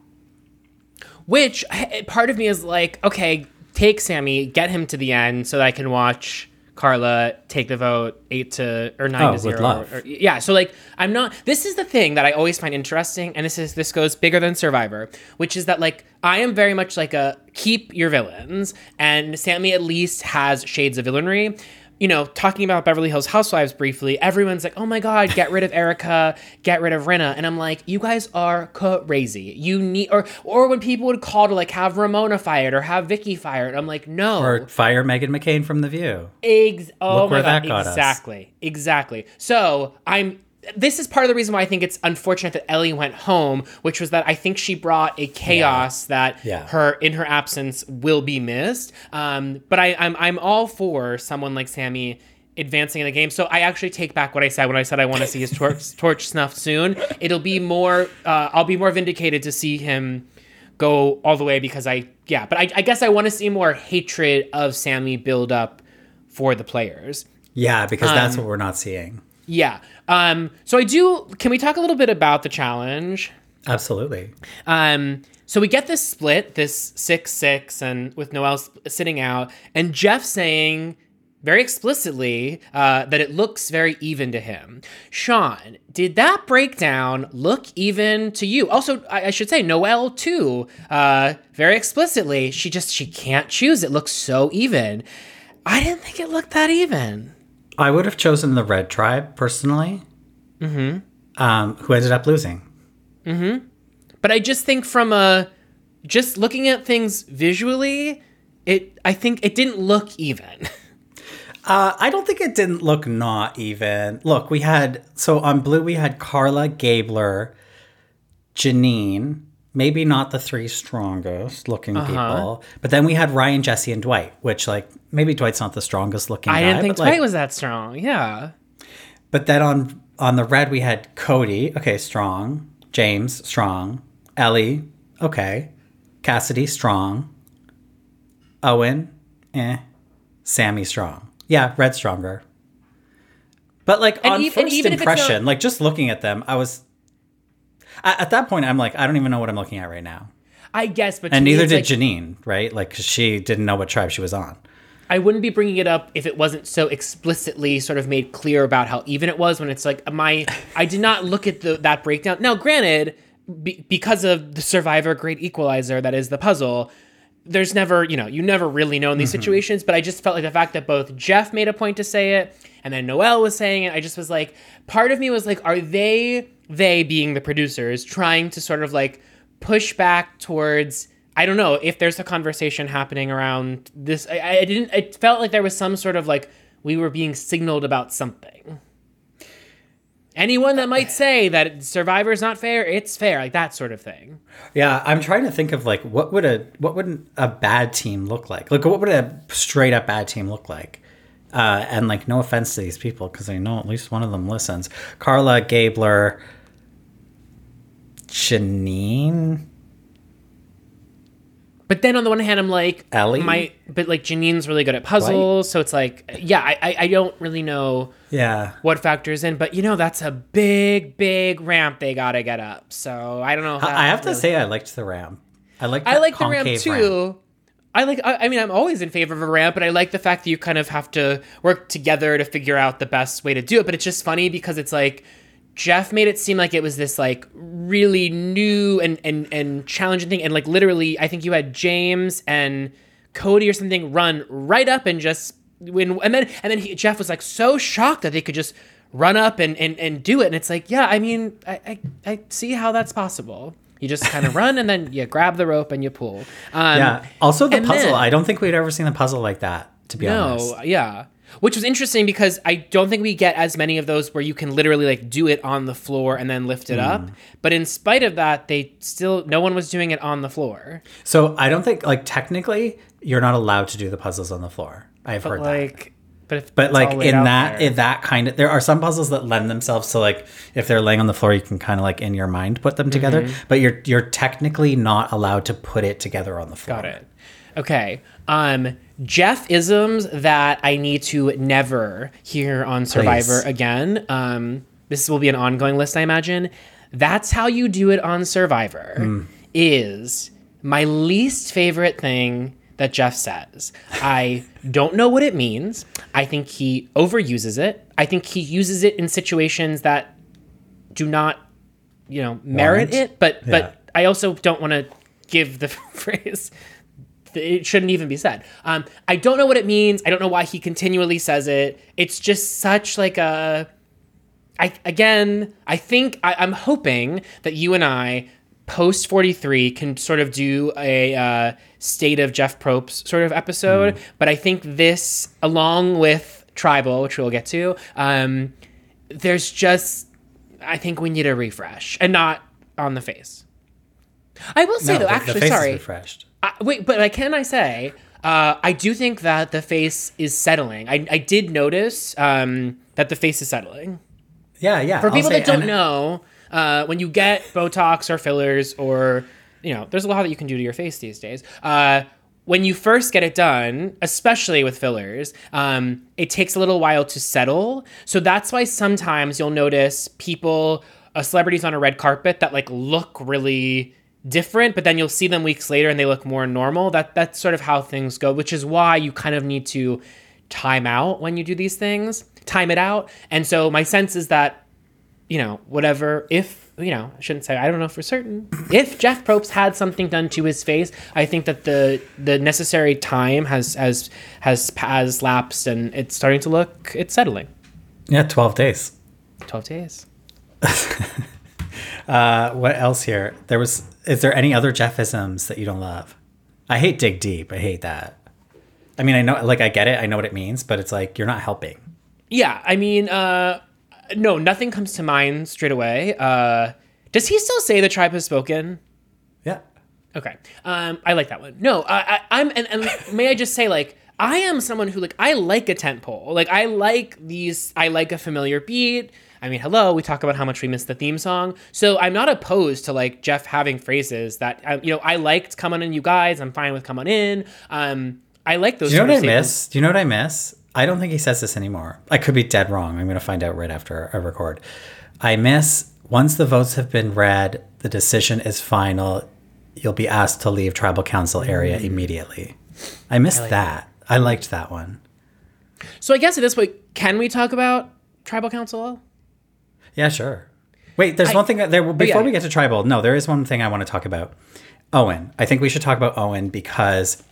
Which part of me is like, okay, take Sammy, get him to the end so that I can watch Carla take the vote eight to or nine oh, to zero. With love. Or, or, yeah. So like, I'm not, this is the thing that I always find interesting. And this is, this goes bigger than Survivor, which is that like, I am very much like a keep your villains, and Sammy at least has shades of villainry. You know, talking about Beverly Hills Housewives briefly, everyone's like, oh my God, get rid of Erica, get rid of Renna. And I'm like, you guys are crazy. You need, or or when people would call to like have Ramona fired or have Vicky fired, I'm like, no. Or fire Megan McCain from The View. Ex- oh Look my God, exactly, us. exactly. So I'm, this is part of the reason why I think it's unfortunate that Ellie went home, which was that I think she brought a chaos yeah. that yeah. her in her absence will be missed. Um, but I, I'm I'm all for someone like Sammy advancing in the game. So I actually take back what I said when I said I want to see his torch, torch snuffed soon. It'll be more. Uh, I'll be more vindicated to see him go all the way, because I yeah. But I, I guess I want to see more hatred of Sammy build up for the players. Yeah, because um, that's what we're not seeing. Yeah. Um, so I do, can we talk a little bit about the challenge? Absolutely. Um, so we get this split, this six six, and with Noelle sitting out, and Jeff saying very explicitly uh, that it looks very even to him. Sean, did that breakdown look even to you? Also, I, I should say, Noelle too, uh, very explicitly, she just, she can't choose. It looks so even. I didn't think it looked that even. I would have chosen the red tribe personally, mm-hmm. um, who ended up losing. Mm-hmm. But I just think from a, just looking at things visually, it I think it didn't look even. uh, I don't think it didn't look not even. Look, we had, so on blue, we had Carla, Gabler, Janine, maybe not the three strongest looking uh-huh. people, but then we had Ryan, Jesse, and Dwight, which like, maybe Dwight's not the strongest looking I guy. I didn't think Dwight like, was that strong. Yeah. But then on on the red, we had Cody. Okay, strong. James, strong. Ellie, okay. Cassidy, strong. Owen, eh. Sammy, strong. Yeah, red, stronger. But like and on even, first even impression, not- like just looking at them, I was... At that point, I'm like, I don't even know what I'm looking at right now. I guess, but and neither did like, Janine, right? Like, because she didn't know what tribe she was on. I wouldn't be bringing it up if it wasn't so explicitly sort of made clear about how even it was. When it's like my, I did not look at the, that breakdown. Now, granted, be, because of the Survivor Great Equalizer, that is the puzzle. There's never, you know, you never really know in these mm-hmm. situations. But I just felt like the fact that both Jeff made a point to say it and then Noelle was saying it. I just was like, part of me was like, are they, they being the producers, trying to sort of like push back towards. I don't know if there's a conversation happening around this. I, I didn't, it felt like there was some sort of like, we were being signaled about something. Anyone that might say that Survivor's not fair, it's fair, like that sort of thing. Yeah. I'm trying to think of like, what would a, what would a bad team look like? Like what would a straight up bad team look like? Uh, and like, no offense to these people, cause I know at least one of them listens. Carla, Gabler, Janine. But then on the one hand, I'm like, Ellie? My, but like Janine's really good at puzzles. Dwight? So it's like, yeah, I, I don't really know yeah. what factors in. But, you know, that's a big, big ramp they got to get up. So I don't know. How I have really to say, I liked the ramp. I liked the, I liked the ramp, too. Ramp. I like. I, I mean, I'm always in favor of a ramp, but I like the fact that you kind of have to work together to figure out the best way to do it. But it's just funny because it's like, Jeff made it seem like it was this like really new and, and, and challenging thing. And like literally, I think you had James and Cody or something run right up and just win. And then, and then he, Jeff was like so shocked that they could just run up and, and, and do it. And it's like, yeah, I mean, I, I, I see how that's possible. You just kind of run and then you grab the rope and you pull. Um, yeah. Also the puzzle. Then, I don't think we'd ever seen a puzzle like that, to be no, honest. No, yeah. Which was interesting because I don't think we get as many of those where you can literally like do it on the floor and then lift it mm. up. But in spite of that, they still, no one was doing it on the floor. So I don't think like technically you're not allowed to do the puzzles on the floor. I've but heard like, that. But, if but like in that, in that kind of, there are some puzzles that lend themselves to like, if they're laying on the floor, you can kind of like in your mind put them mm-hmm. together, but you're, you're technically not allowed to put it together on the floor. Got it. Okay. Um, Jeff isms that I need to never hear on Survivor Please. again. Um, this will be an ongoing list, I imagine. That's how you do it on Survivor mm. is my least favorite thing that Jeff says. I don't know what it means. I think he overuses it. I think he uses it in situations that do not, you know, merit Warrant. it. But yeah. but I also don't want to give the phrase. It shouldn't even be said. Um, I don't know what it means. I don't know why he continually says it. It's just such like a, I, again, I think I, I'm hoping that you and I post forty-three can sort of do a uh, state of Jeff Probst sort of episode. Mm. But I think this, along with Tribal, which we'll get to, um, there's just, I think we need a refresh and not on the face. I will say no, though, the, actually, the face sorry. Is refreshed. I, wait, but like, can I say, uh, I do think that the face is settling. I, I did notice um, that the face is settling. Yeah, yeah. For people that don't know, uh, when you get Botox or fillers or, you know, there's a lot that you can do to your face these days. Uh, when you first get it done, especially with fillers, um, it takes a little while to settle. So that's why sometimes you'll notice people, uh, celebrities on a red carpet that like look really different, but then you'll see them weeks later and they look more normal. That that's sort of how things go, which is why you kind of need to time out when you do these things, time it out. And so my sense is that, you know, whatever, if, you know, I shouldn't say, I don't know for certain, if Jeff Probst had something done to his face, I think that the the necessary time has has has, has lapsed and it's starting to look, it's settling. Yeah, twelve days. twelve days. Uh, what else here? There was, is there any other Jeffisms that you don't love? I hate dig deep. I hate that. I mean, I know, like, I get it. I know what it means, but it's like, you're not helping. Yeah. I mean, uh, no, nothing comes to mind straight away. Uh, does he still say the tribe has spoken? Yeah. Okay. Um, I like that one. No, I, I I'm, and, and may I just say, like, I am someone who, like, I like a tentpole. Like, I like these, I like a familiar beat. I mean, hello, we talk about how much we miss the theme song. So I'm not opposed to like Jeff having phrases that, um, you know, I liked Come On In, You Guys. I'm fine with Come On In. Um, I like those. Do you know what I miss? Do you know what I miss? I don't think he says this anymore. I could be dead wrong. I'm going to find out right after I record. I miss, once the votes have been read, the decision is final. you'll be asked to leave tribal council area immediately. I missed I like that. that. I liked that one. So I guess at this point, can we talk about tribal council? Yeah, sure. Wait, there's I, one thing that there before yeah. we get to tribal. No, there is one thing I want to talk about. Owen. I think we should talk about Owen because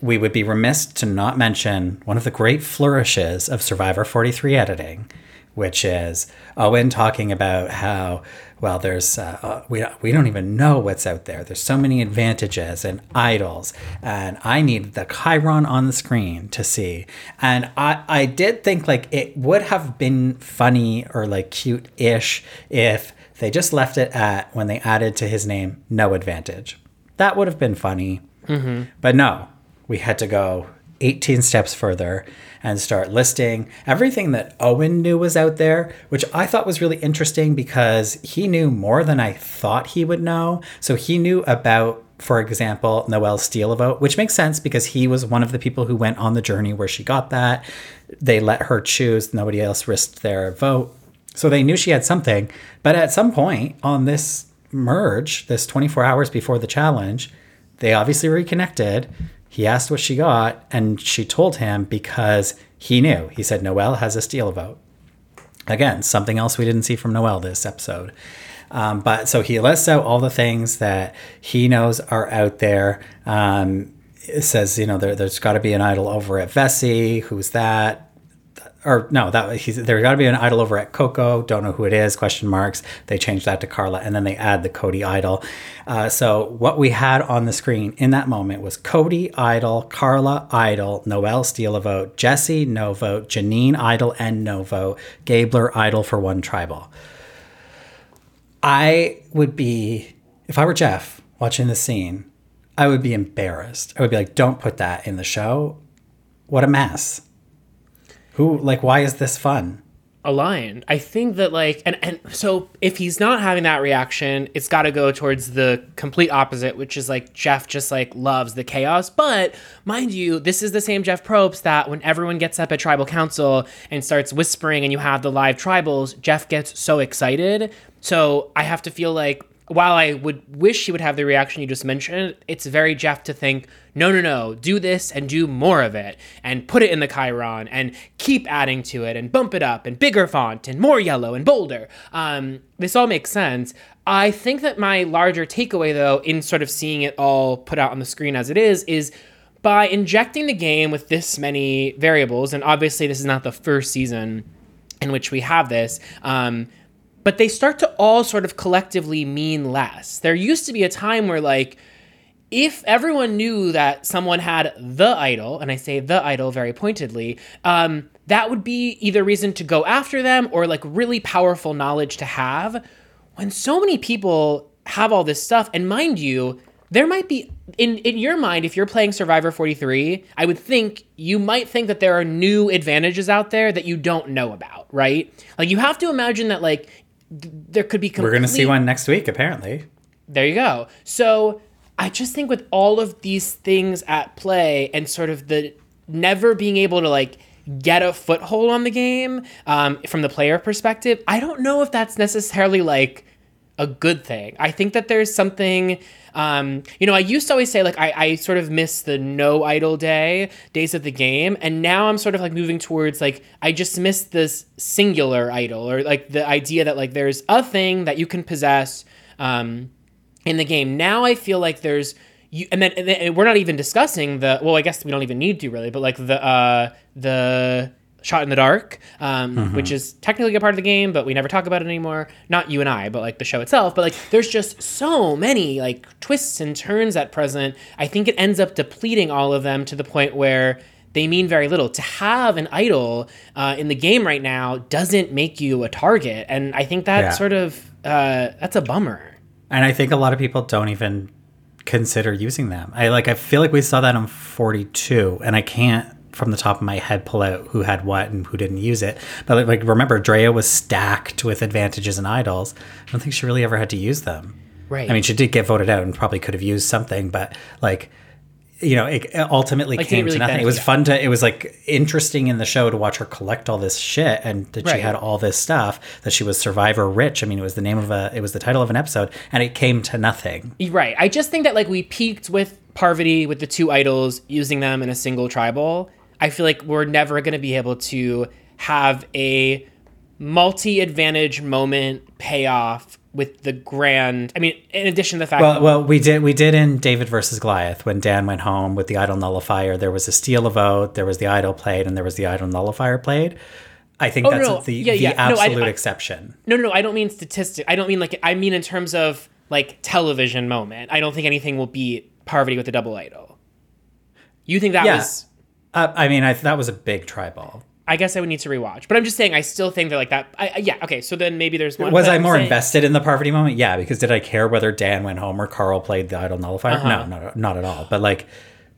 we would be remiss to not mention one of the great flourishes of Survivor forty-three editing, which is Owen talking about how, well, there's uh, uh, we, we don't even know what's out there. There's so many advantages and idols, and I need the Chiron on the screen to see. And I, I did think, like, it would have been funny or, like, cute-ish if they just left it at, when they added to his name, no advantage. That would have been funny. Mm-hmm. But no, we had to go eighteen steps further and start listing everything that Owen knew was out there, which I thought was really interesting because he knew more than I thought he would know. So he knew about, for example, Noelle's steal vote, which makes sense because he was one of the people who went on the journey where she got that. They let her choose. Nobody else risked their vote. So they knew she had something. But at some point on this merge, this twenty-four hours before the challenge, they obviously reconnected. He asked what she got, and she told him because he knew. He said, Noelle has a steal vote. Again, something else we didn't see from Noelle this episode. Um, but so he lists out all the things that he knows are out there. Um, it says, you know, there, there's got to be an idol over at Vessi. Who's that? Or no, that he's, there got to be an idol over at Coco. Don't know who it is, question marks. They change that to Carla, and then they add the Cody idol. Uh, so what we had on the screen in that moment was Cody idol, Carla idol, Noelle steal a vote, Jesse no vote, Janine idol and no vote, Gabler idol for one tribal. I would be, if I were Jeff watching this scene, I would be embarrassed. I would be like, don't put that in the show. What a mess. Who, like, why is this fun? Aligned. I think that, like, and, and so if he's not having that reaction, it's got to go towards the complete opposite, which is, like, Jeff just, like, loves the chaos. But mind you, this is the same Jeff Probst that when everyone gets up at tribal council and starts whispering and you have the live tribals, Jeff gets so excited. So I have to feel like, while I would wish he would have the reaction you just mentioned, it's very Jeff to think, no, no, no, do this and do more of it and put it in the Chiron and keep adding to it and bump it up and bigger font and more yellow and bolder. Um, this all makes sense. I think that my larger takeaway, though, in sort of seeing it all put out on the screen as it is, is by injecting the game with this many variables, and obviously this is not the first season in which we have this, um, but they start to all sort of collectively mean less. There used to be a time where, like, if everyone knew that someone had the idol, and I say the idol very pointedly, um, that would be either reason to go after them or, like, really powerful knowledge to have. When so many people have all this stuff, and mind you, there might be, in, in your mind, if you're playing Survivor forty-three, I would think you might think that there are new advantages out there that you don't know about, right? Like, you have to imagine that, like, there could be complete... We're going to see one next week, apparently. There you go. So I just think with all of these things at play and sort of the never being able to, like, get a foothold on the game um, from the player perspective, I don't know if that's necessarily, like, a good thing. I think that there's something... Um, you know, I used to always say, like, I, I sort of miss the no idle day, days of the game. And now I'm sort of, like, moving towards, like, I just miss this singular idol, or, like, the idea that, like, there's a thing that you can possess um, in the game. Now I feel like there's, you, and then, and then we're not even discussing the, well, I guess we don't even need to really, but, like, the, uh, the... Shot in the Dark, um, mm-hmm. which is technically a part of the game, but we never talk about it anymore. Not you and I, but, like, the show itself. But, like, there's just so many, like, twists and turns at present. I think it ends up depleting all of them to the point where they mean very little. To have an idol uh, in the game right now doesn't make you a target. And I think that yeah. sort of, uh, that's a bummer. And I think a lot of people don't even consider using them. I, like, I feel like we saw that on forty-two, and I can't, from the top of my head, pull out who had what and who didn't use it. But, like, remember, Drea was stacked with advantages and idols. I don't think she really ever had to use them. Right. I mean, she did get voted out and probably could have used something, but, like, you know, it ultimately like, came really to nothing. Benefited. It was fun to, it was like interesting in the show to watch her collect all this shit and that right. she had all this stuff, that she was Survivor rich. I mean, it was the name of a, it was the title of an episode, and it came to nothing. Right. I just think that like we peaked with Parvati with the two idols, using them in a single tribal. I feel like we're never going to be able to have a multi-advantage moment payoff with the grand, I mean, in addition to the fact well, that... Well, we did, we did in David versus Goliath, when Dan went home with the idol nullifier, there was a steal a vote, there was the idol played, and there was the idol nullifier played. I think oh, that's no, no. the, yeah, the yeah. absolute no, I, exception. I, no, no, no, I don't mean statistic. I don't mean like, I mean in terms of like television moment. I don't think anything will beat Parvati with the double idol. You think that yeah. was... Uh, I mean, I, that was a big tribal. I guess I would need to rewatch, but I'm just saying I still think they're like that. I, yeah, okay. So then maybe there's one. Was I more saying. invested in the Parvati moment? Yeah, because did I care whether Dan went home or Carl played the idol nullifier? Uh-huh. No, not not at all. But like,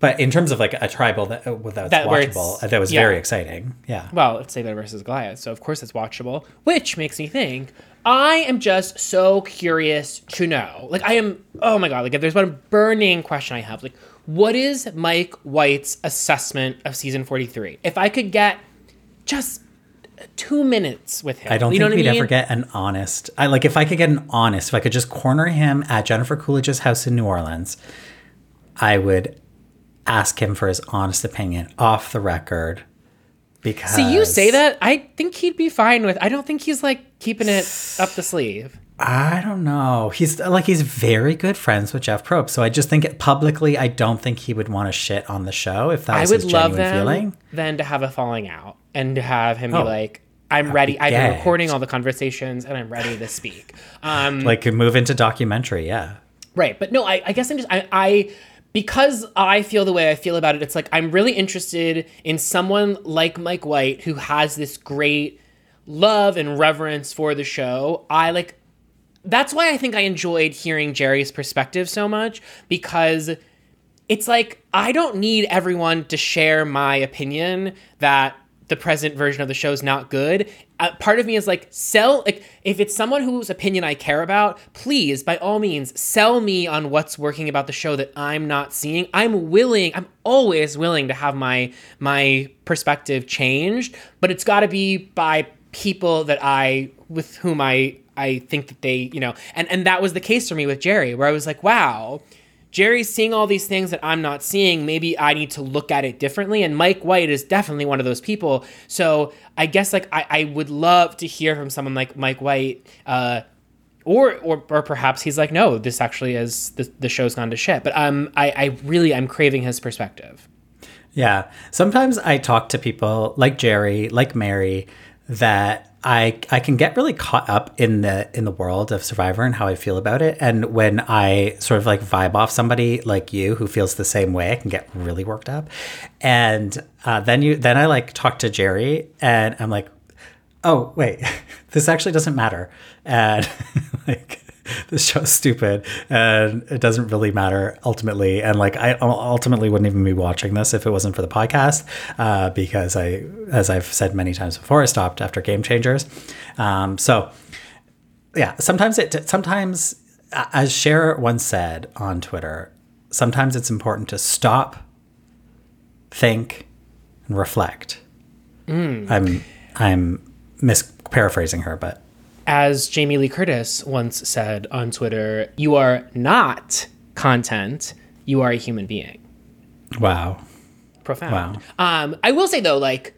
but in terms of like a tribal that, well, that was that watchable, that was yeah. very exciting. Yeah. Well, it's David versus Goliath, so of course it's watchable, which makes me think I am just so curious to know. Like I am. Oh my god! Like if there's one burning question I have, like what is Mike White's assessment of season forty-three? If I could get just two minutes with him. I don't you know think we'd I mean? ever get an honest. I like if I could get an honest, if I could just corner him at Jennifer Coolidge's house in New Orleans, I would ask him for his honest opinion off the record. Because see, you say that, I think he'd be fine with. I don't think he's like keeping it up the sleeve. I don't know. He's like he's very good friends with Jeff Probst, so I just think it, publicly, I don't think he would want to shit on the show if that was his genuine feeling. I would love them then to have a falling out and to have him oh, be like, "I'm ready. I've been recording all the conversations and I'm ready to speak." Um, like move into documentary, yeah. Right, but no, I, I guess I'm just I, I because I feel the way I feel about it. It's like I'm really interested in someone like Mike White who has this great love and reverence for the show. I like. That's why I think I enjoyed hearing Jerry's perspective so much, because it's like, I don't need everyone to share my opinion that the present version of the show is not good. Uh, part of me is like, sell, like, if it's someone whose opinion I care about, please, by all means, sell me on what's working about the show that I'm not seeing. I'm willing, I'm always willing to have my, my perspective changed, but it's gotta be by people that I, with whom I, I think that they, you know, and, and that was the case for me with Jerry, where I was like, wow, Jerry's seeing all these things that I'm not seeing. Maybe I need to look at it differently. And Mike White is definitely one of those people. So I guess like, I, I would love to hear from someone like Mike White, uh, or, or, or perhaps he's like, no, this actually is the, the show's gone to shit. But, um, I, I really, I'm craving his perspective. Yeah. Sometimes I talk to people like Jerry, like Mary, that I I can get really caught up in the in the world of Survivor and how I feel about it. And when I sort of like vibe off somebody like you who feels the same way, I can get really worked up. And uh, then you then I like talk to Jerry and I'm like, oh, wait, this actually doesn't matter. And like, this show's stupid and it doesn't really matter ultimately. And like, I ultimately wouldn't even be watching this if it wasn't for the podcast, uh, because I, as I've said many times before, I stopped after Game Changers. Um, so yeah, sometimes it, sometimes as Cher once said on Twitter, sometimes it's important to stop, think, and reflect. Mm. I'm, I'm mis-paraphrasing her, but. As Jamie Lee Curtis once said on Twitter, you are not content, you are a human being. Wow. Profound. Wow. Um, I will say though, like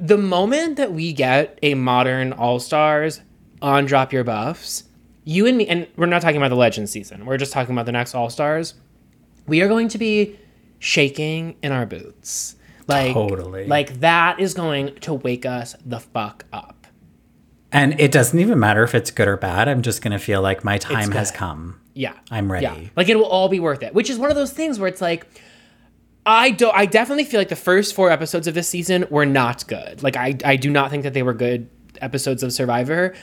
the moment that we get a modern All-Stars on Drop Your Buffs, you and me, and we're not talking about the Legends season, we're just talking about the next All-Stars, we are going to be shaking in our boots. Like, totally. Like that is going to wake us the fuck up. And it doesn't even matter if it's good or bad. I'm just going to feel like my time has come. Yeah. I'm ready. Yeah. Like it will all be worth it, which is one of those things where it's like, I don't, I definitely feel like the first four episodes of this season were not good. Like I, I do not think that they were good episodes of Survivor,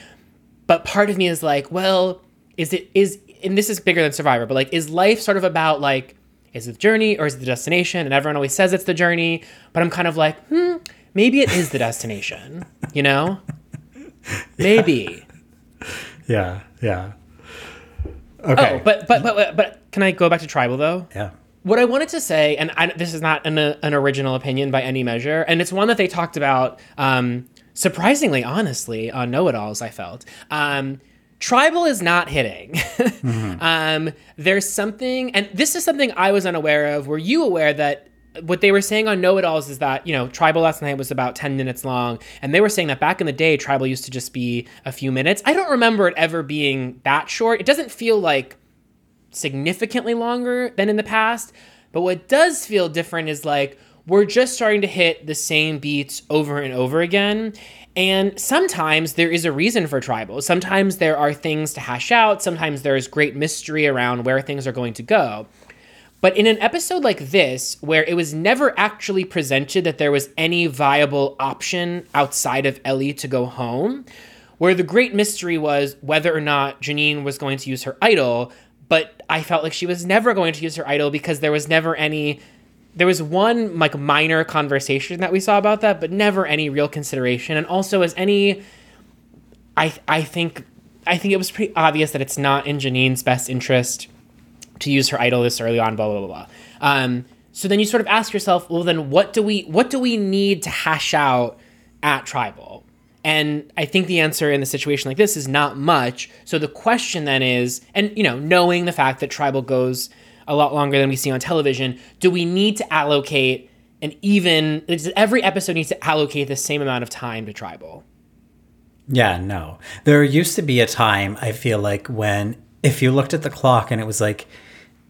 but part of me is like, well, is it is, and this is bigger than Survivor, but like, is life sort of about like, is it the journey or is it the destination? And everyone always says it's the journey, but I'm kind of like, hmm, maybe it is the destination, you know? Maybe. Yeah, yeah. Okay. Oh, but but but but can I go back to tribal though? Yeah. What I wanted to say, and I, this is not an, uh, an original opinion by any measure, and it's one that they talked about um, surprisingly, honestly, on Know-It-Alls, I felt. Um, tribal is not hitting. Mm-hmm. um, there's something, and this is something I was unaware of. Were you aware that what they were saying on Know-It-Alls is that, you know, tribal last night was about ten minutes long, and they were saying that back in the day, tribal used to just be a few minutes. I don't remember it ever being that short. It doesn't feel like significantly longer than in the past, but what does feel different is like we're just starting to hit the same beats over and over again. And sometimes there is a reason for tribal. Sometimes there are things to hash out. Sometimes there's great mystery around where things are going to go. But in an episode like this, where it was never actually presented that there was any viable option outside of Ellie to go home, where the great mystery was whether or not Janine was going to use her idol, but I felt like she was never going to use her idol because there was never any, there was one like minor conversation that we saw about that, but never any real consideration. And also as any, I I think I think it was pretty obvious that it's not in Janine's best interest to use her idol this early on, blah, blah, blah, blah. Um, so then you sort of ask yourself, well, then what do we, what do we need to hash out at tribal? And I think the answer in a situation like this is not much. So the question then is, and, you know, knowing the fact that tribal goes a lot longer than we see on television, do we need to allocate an even, every episode needs to allocate the same amount of time to tribal? Yeah, no. There used to be a time, I feel like, when if you looked at the clock and it was like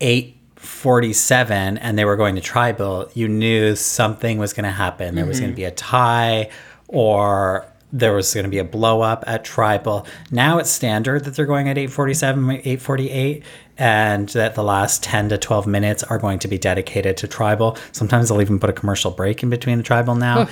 eight forty-seven and they were going to tribal, you knew something was going to happen. There mm-hmm. was going to be a tie or there was going to be a blow up at tribal. Now it's standard that they're going at eight forty-seven, eight forty-eight, and that the last ten to twelve minutes are going to be dedicated to tribal. Sometimes they'll even put a commercial break in between the tribal now. Oh.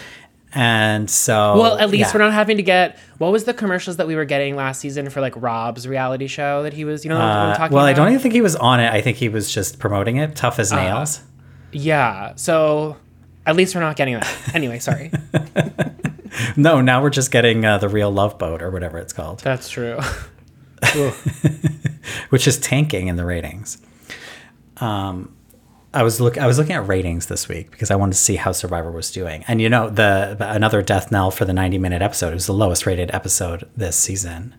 And so, well, at least yeah. we're not having to get, what was the commercials that we were getting last season for like Rob's reality show that he was, you know, uh, talking well, about? Well, I don't even think he was on it. I think he was just promoting it. Tough as nails. Uh, yeah. So at least we're not getting that. Anyway, sorry. No, now we're just getting uh, the Real Love Boat or whatever it's called. That's true. Which is tanking in the ratings. Um, I was look. I was looking at ratings this week because I wanted to see how Survivor was doing. And you know, the, the another death knell for the ninety minute episode. It was the lowest rated episode this season,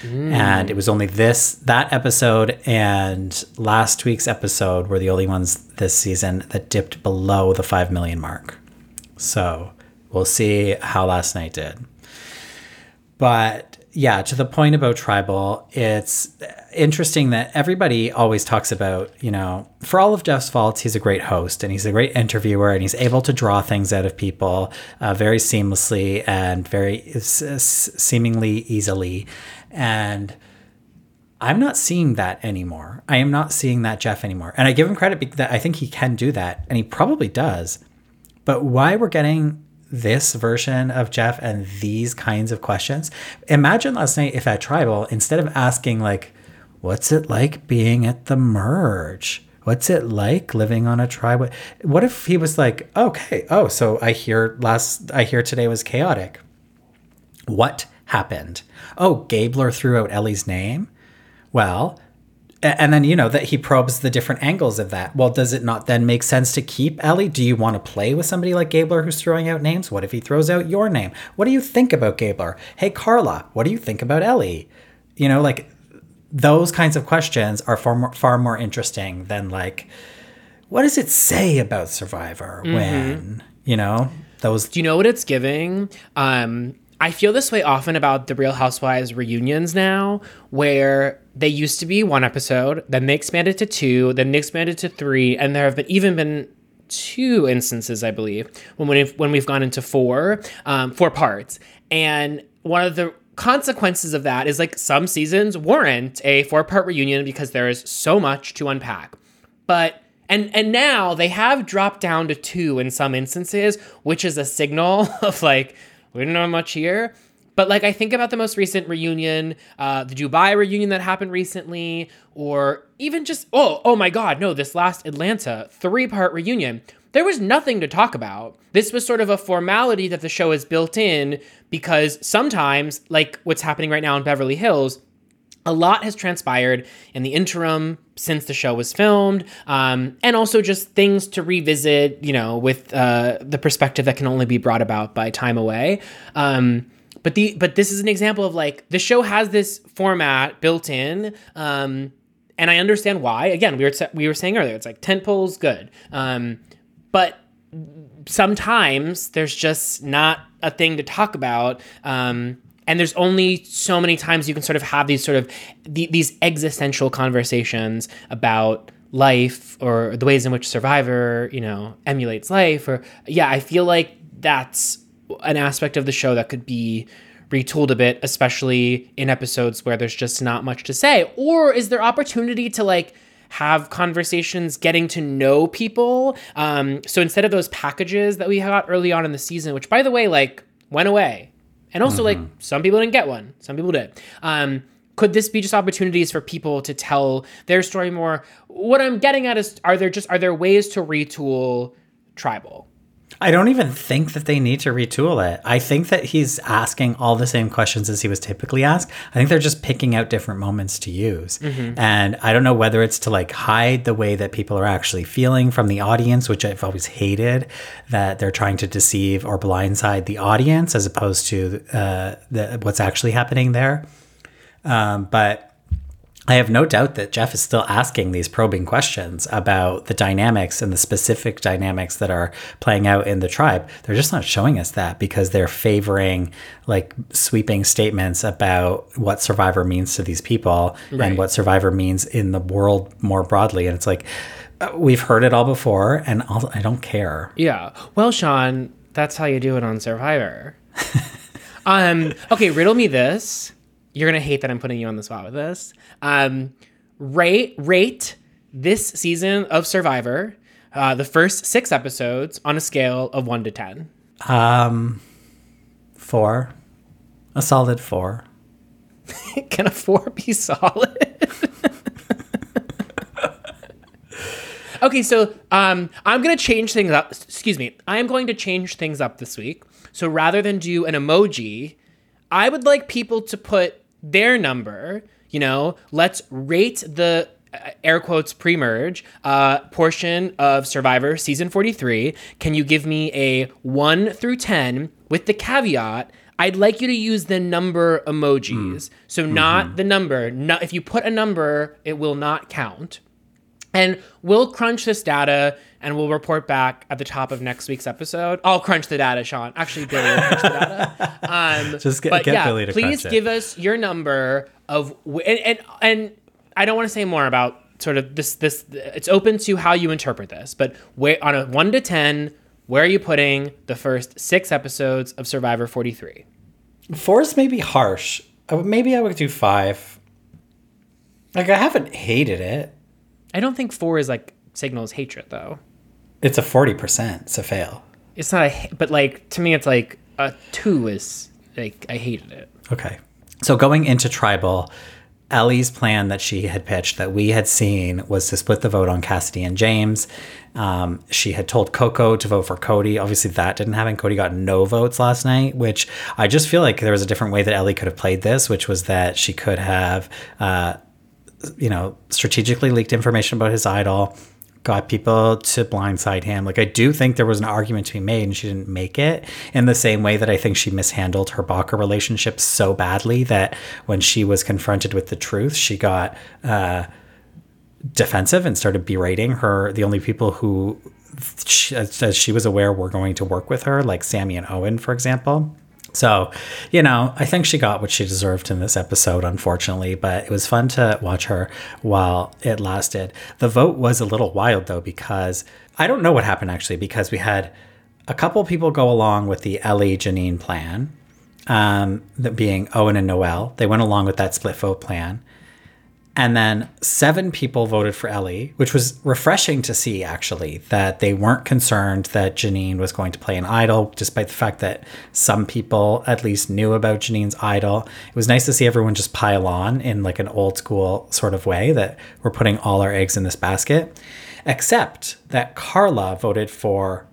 mm. and it was only this that episode and last week's episode were the only ones this season that dipped below the five million mark. So we'll see how last night did. But yeah, to the point about tribal, it's interesting that everybody always talks about, you know, for all of Jeff's faults, he's a great host and he's a great interviewer and he's able to draw things out of people uh, very seamlessly and very uh, seemingly easily. And I'm not seeing that anymore. I am not seeing that Jeff anymore. And I give him credit because I think he can do that and he probably does. But why we're getting this version of Jeff and these kinds of questions. Imagine last night if at tribal, instead of asking like, what's it like being at the merge? What's it like living on a tribe? What if he was like, okay, oh, so I hear last, I hear today was chaotic. What happened? Oh, Gabler threw out Ellie's name. Well, and then, you know, that he probes the different angles of that. Well, does it not then make sense to keep Ellie? Do you want to play with somebody like Gabler who's throwing out names? What if he throws out your name? What do you think about Gabler? Hey, Carla, what do you think about Ellie? You know, like those kinds of questions are far more, far more interesting than like, what does it say about Survivor mm-hmm. when, you know, those. Do you know what it's giving? Um, I feel this way often about the Real Housewives reunions now, where they used to be one episode, then they expanded to two, then they expanded to three, and there have been even been two instances, I believe, when we've, when we've gone into four, um, four parts. And one of the consequences of that is like some seasons warrant a four-part reunion because there is so much to unpack. But and and now they have dropped down to two in some instances, which is a signal of like, we don't know much here. But like, I think about the most recent reunion, uh, the Dubai reunion that happened recently, or even just, oh, oh my God, no, this last Atlanta three-part reunion, there was nothing to talk about. This was sort of a formality that the show has built in because sometimes, like what's happening right now in Beverly Hills, A lot has transpired in the interim since the show was filmed, um, and also just things to revisit, you know, with uh, the perspective that can only be brought about by time away. Um, but the but this is an example of, like, the show has this format built in, um, and I understand why. Again, we were we were saying earlier, it's like tentpole's good, um, but sometimes there's just not a thing to talk about. Um, And there's only so many times you can sort of have these sort of the, these existential conversations about life or the ways in which Survivor, you know, emulates life. Or yeah, I feel like that's an aspect of the show that could be retooled a bit, especially in episodes where there's just not much to say. Or is there opportunity to, like, have conversations, getting to know people? Um, so instead of those packages that we got early on in the season, which, by the way, like, went away. And also, mm-hmm. like, some people didn't get one. Some people did. Um, could this be just opportunities for people to tell their story more? What I'm getting at is, are there just are there ways to retool Tribal? I don't even think that they need to retool it. I think that he's asking all the same questions as he was typically asked. I think they're just picking out different moments to use. Mm-hmm. And I don't know whether it's to, like, hide the way that people are actually feeling from the audience, which I've always hated, that they're trying to deceive or blindside the audience as opposed to uh, the, what's actually happening there. Um, but I have no doubt that Jeff is still asking these probing questions about the dynamics and the specific dynamics that are playing out in the tribe. They're just not showing us that because they're favoring, like, sweeping statements about what Survivor means to these people right. and what Survivor means in the world more broadly. And it's like, we've heard it all before, and I'll, I don't care. Yeah. Well, Sean, that's how you do it on Survivor. um. Okay, riddle me this. You're going to hate that I'm putting you on the spot with this. Um, rate, rate this season of Survivor, uh, the first six episodes, on a scale of one to ten. Um, four. A solid four. Can a four be solid? Okay, so um, I'm going to change things up. Excuse me. I am going to change things up this week. So rather than do an emoji, I would like people to put their number, you know, let's rate the uh, air quotes pre-merge uh, portion of Survivor season forty-three. Can you give me a one through ten with the caveat? I'd like you to use the number emojis. Mm. So mm-hmm. not the number. No, if you put a number, it will not count. And we'll crunch this data and we'll report back at the top of next week's episode. I'll crunch the data, Sean. Actually, Billy will crunch the data. Um, Just get, but get yeah, Billy to crunch it. Please give us your number of... W- and, and and I don't want to say more about sort of this... this. It's open to how you interpret this, but where, on a one to ten, where are you putting the first six episodes of Survivor forty-three? Four is maybe harsh. Maybe I would do five. Like, I haven't hated it. I don't think four is, like, signals hatred, though. It's a forty percent. It's a fail. It's not a... But, like, to me, it's, like, a two is, like, I hated it. Okay. So going into Tribal, Ellie's plan that she had pitched that we had seen was to split the vote on Cassidy and James. Um, she had told Coco to vote for Cody. Obviously, that didn't happen. Cody got no votes last night, which I just feel like there was a different way that Ellie could have played this, which was that she could have... Uh, you know, strategically leaked information about his idol, got people to blindside him. Like, I do think there was an argument to be made and she didn't make it, in the same way that I think she mishandled her Baca relationship so badly that when she was confronted with the truth, she got uh, defensive and started berating her. The only people who, she, as she was aware, were going to work with her, like Sammy and Owen, for example. So, you know, I think she got what she deserved in this episode, unfortunately, but it was fun to watch her while it lasted. The vote was a little wild, though, because I don't know what happened, actually, because we had a couple people go along with the Ellie Janine plan, um, that being Owen and Noelle. They went along with that split vote plan. And then seven people voted for Ellie, which was refreshing to see, actually, that they weren't concerned that Janine was going to play an idol, despite the fact that some people at least knew about Janine's idol. It was nice to see everyone just pile on in, like, an old school sort of way that we're putting all our eggs in this basket, except that Carla voted for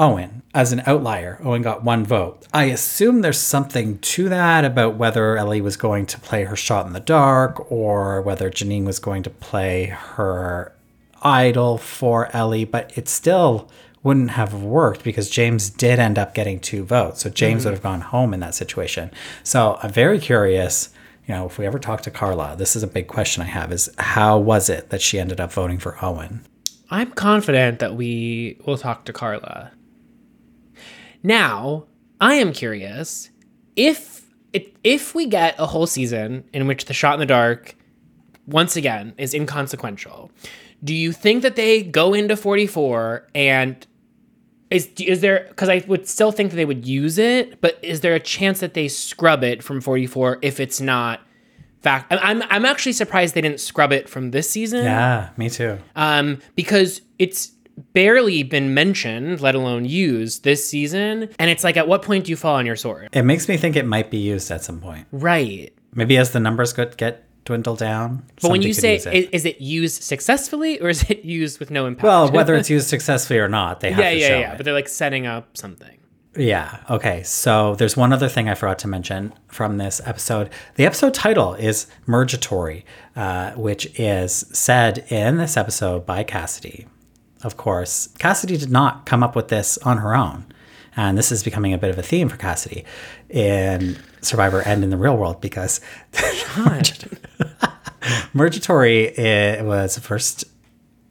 Owen as an outlier. Owen got one vote. I assume there's something to that about whether Ellie was going to play her shot in the dark or whether Janine was going to play her idol for Ellie, but it still wouldn't have worked because James did end up getting two votes. So James mm-hmm. would have gone home in that situation. So I'm very curious, you know, if we ever talk to Carla, this is a big question I have, is how was it that she ended up voting for Owen? I'm confident that we will talk to Carla. Now, I am curious if if we get a whole season in which the shot in the dark, once again, is inconsequential. Do you think that they go into forty-four and is is there, because I would still think that they would use it, but is there a chance that they scrub it from forty-four if it's not fact? I'm I'm actually surprised they didn't scrub it from this season. Yeah, me too. Um, because it's barely been mentioned, let alone used this season. And it's like, at what point do you fall on your sword? It makes me think it might be used at some point. Right. Maybe as the numbers get get dwindle down. But when you say, it. is it used successfully or is it used with no impact? Well, whether it's used successfully or not, they have yeah, to yeah, show yeah. it. Yeah, yeah, but they're like setting up something. Yeah. Okay. So there's one other thing I forgot to mention from this episode. The episode title is Mergatory, uh, which is said in this episode by Cassidy. Of course, Cassidy did not come up with this on her own. And this is becoming a bit of a theme for Cassidy in Survivor and in the real world, because Mergatory it was first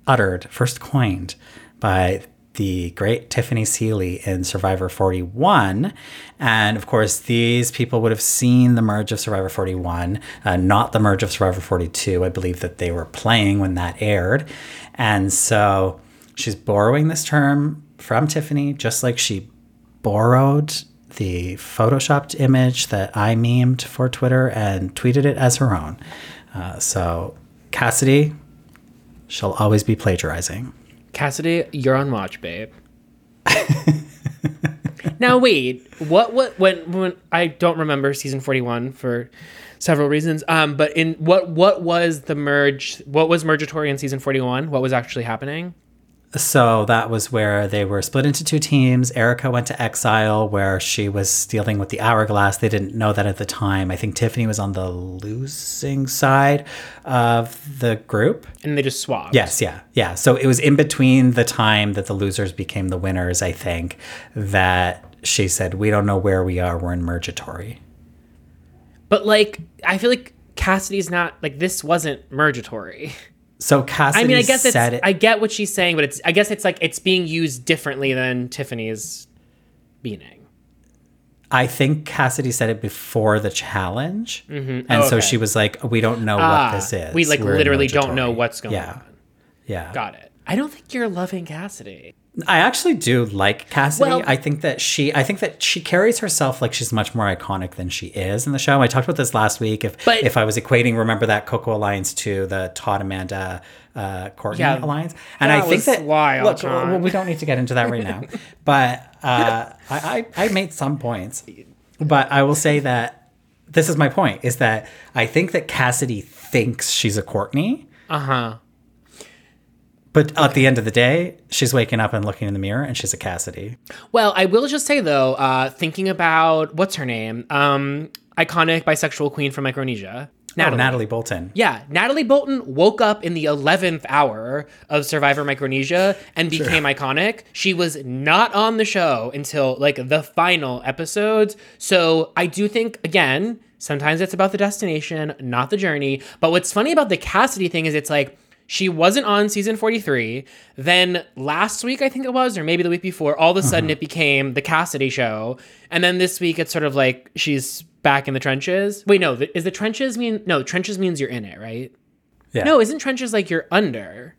uttered, first coined by the great Tiffany Seeley in Survivor forty-one. And of course, these people would have seen the merge of Survivor forty-one, uh, not the merge of Survivor forty-two. I believe that they were playing when that aired. And so she's borrowing this term from Tiffany, just like she borrowed the photoshopped image that I memed for Twitter and tweeted it as her own. Uh, so Cassidy, she'll always be plagiarizing. Cassidy, you're on watch, babe. Now, wait, what, what, when, when, I don't remember season forty-one for several reasons, um, but in what, what was the merge, what was Mergatory in season forty-one? What was actually happening? So that was where they were split into two teams. Erica went to exile where she was dealing with the hourglass. They didn't know that at the time. I think Tiffany was on the losing side of the group. And they just swapped. Yes, yeah, yeah. So it was in between the time that the losers became the winners, I think, that she said, we don't know where we are. We're in Mergatory. But, like, I feel like Cassidy's not, like, this wasn't Mergatory. So Cassidy I mean, I guess it's, said it. I get what she's saying, but it's. I guess it's like it's being used differently than Tiffany's meaning. I think Cassidy said it before the challenge, mm-hmm. and oh, okay. so she was like, "We don't know ah, what this is. We like We're literally don't know what's going yeah. on." Yeah, got it. I don't think you're loving Cassidy. I actually do like Cassidy. Well, I think that she I think that she carries herself like she's much more iconic than she is in the show. I talked about this last week. If but, if I was equating Remember That Coco Alliance to the Todd Amanda uh, Courtney yeah, Alliance. And I think that wild, look, well, we don't need to get into that right now. But uh, I, I, I made some points. But I will say that this is my point, is that I think that Cassidy thinks she's a Courtney. Uh-huh. But okay. At the end of the day, she's waking up and looking in the mirror and she's a Cassidy. Well, I will just say, though, uh, thinking about what's her name? Um, iconic bisexual queen from Micronesia. Natalie. Oh, Natalie Bolton. Yeah. Natalie Bolton woke up in the eleventh hour of Survivor Micronesia and became sure. iconic. She was not on the show until like the final episodes. So I do think, again, sometimes it's about the destination, not the journey. But what's funny about the Cassidy thing is it's like, she wasn't on season forty-three. Then last week, I think it was, or maybe the week before, all of a sudden mm-hmm. it became the Cassidy show. And then this week, it's sort of like she's back in the trenches. Wait, no, is the trenches mean? No, trenches means you're in it, right? Yeah. No, isn't trenches like you're under?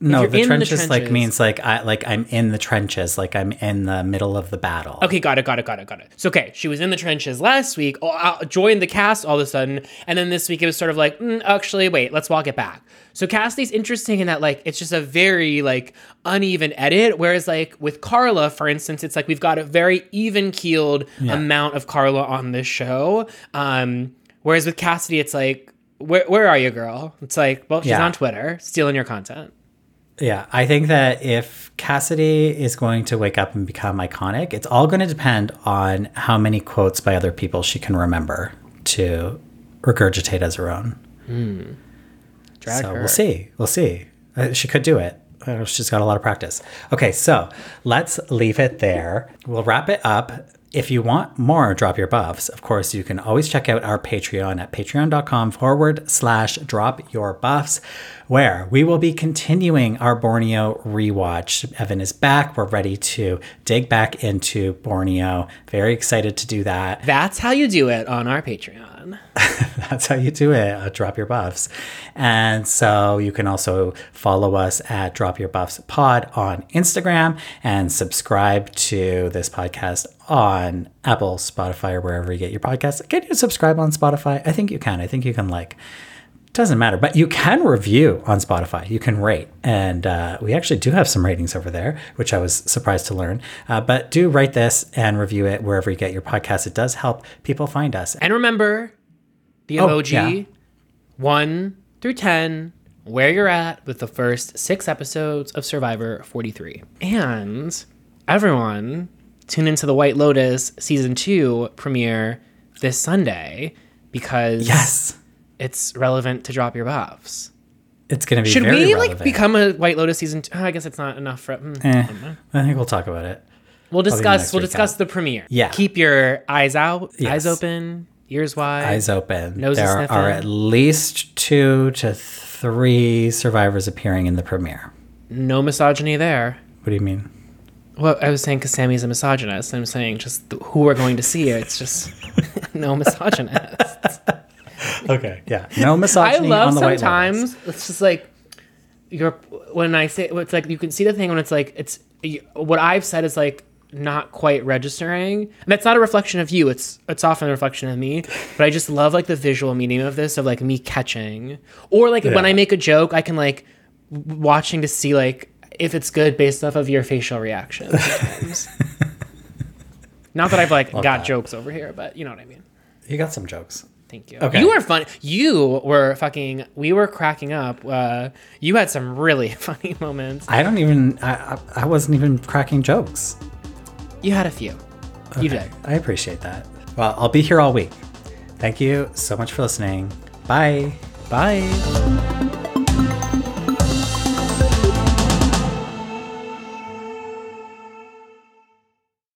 No, the trenches, the trenches like means like I like I'm in the trenches, like I'm in the middle of the battle. Okay, got it, got it, got it, got it. So okay, she was in the trenches last week, oh, joined the cast all of a sudden, and then this week it was sort of like, mm, actually, wait, let's walk it back. So Cassidy's interesting in that like it's just a very like uneven edit, whereas like with Carla, for instance, it's like we've got a very even keeled yeah. amount of Carla on this show, um, whereas with Cassidy, it's like, where where are you, girl? It's like, well, she's yeah. on Twitter, stealing your content. Yeah, I think that if Cassidy is going to wake up and become iconic, it's all going to depend on how many quotes by other people she can remember to regurgitate as her own. Mm. Drag so her. We'll see. We'll see. Uh, she could do it. Uh, she's got a lot of practice. Okay, so let's leave it there. We'll wrap it up. If you want more Drop Your Buffs, of course, you can always check out our Patreon at patreon.com forward slash drop your buffs, where we will be continuing our Borneo rewatch. Evan is back. We're ready to dig back into Borneo. Very excited to do that. That's how you do it on our Patreon. That's how you do it. Uh, Drop Your Buffs. And so you can also follow us at Drop Your Buffs Pod on Instagram and subscribe to this podcast on Apple, Spotify, or wherever you get your podcasts. Can you subscribe on Spotify? I think you can. I think you can like. Doesn't matter, but you can review on Spotify. You can rate, and uh, we actually do have some ratings over there, which I was surprised to learn. Uh, but do rate this and review it wherever you get your podcast. It does help people find us. And remember the emoji oh, yeah. one through ten, where you're at with the first six episodes of Survivor forty-three. And everyone, tune into the White Lotus season two premiere this Sunday, because yes, it's relevant to Drop Your Buffs. It's going to be. Should very we relevant. Like become a White Lotus season two? Oh, I guess it's not enough for. Mm, eh, I, I think we'll talk about it. We'll discuss. We'll discuss out. The premiere. Yeah. Keep your eyes out, yes. eyes open, ears wide, eyes open. Noses there sniffing. Are at least two to three survivors appearing in the premiere. No misogyny there. What do you mean? Well, I was saying because Sammy's a misogynist. I'm saying just th- who we're going to see. It's just no misogynists. Okay, yeah. No misogyny I love on the sometimes, White Lotus. It's just like, you're, when I say, it's like, you can see the thing when it's like, it's, what I've said is like, not quite registering. And that's not a reflection of you. It's it's often a reflection of me. But I just love like the visual meaning of this, of like me catching. Or like yeah. when I make a joke, I can like, watching to see like, if it's good based off of your facial reaction. Not that I've like love got that. Jokes over here, but you know what I mean. You got some jokes. Thank you. Okay. You were funny. You were fucking, we were cracking up. Uh, you had some really funny moments. I don't even, I, I wasn't even cracking jokes. You had a few. Okay. You did. I appreciate that. Well, I'll be here all week. Thank you so much for listening. Bye. Bye.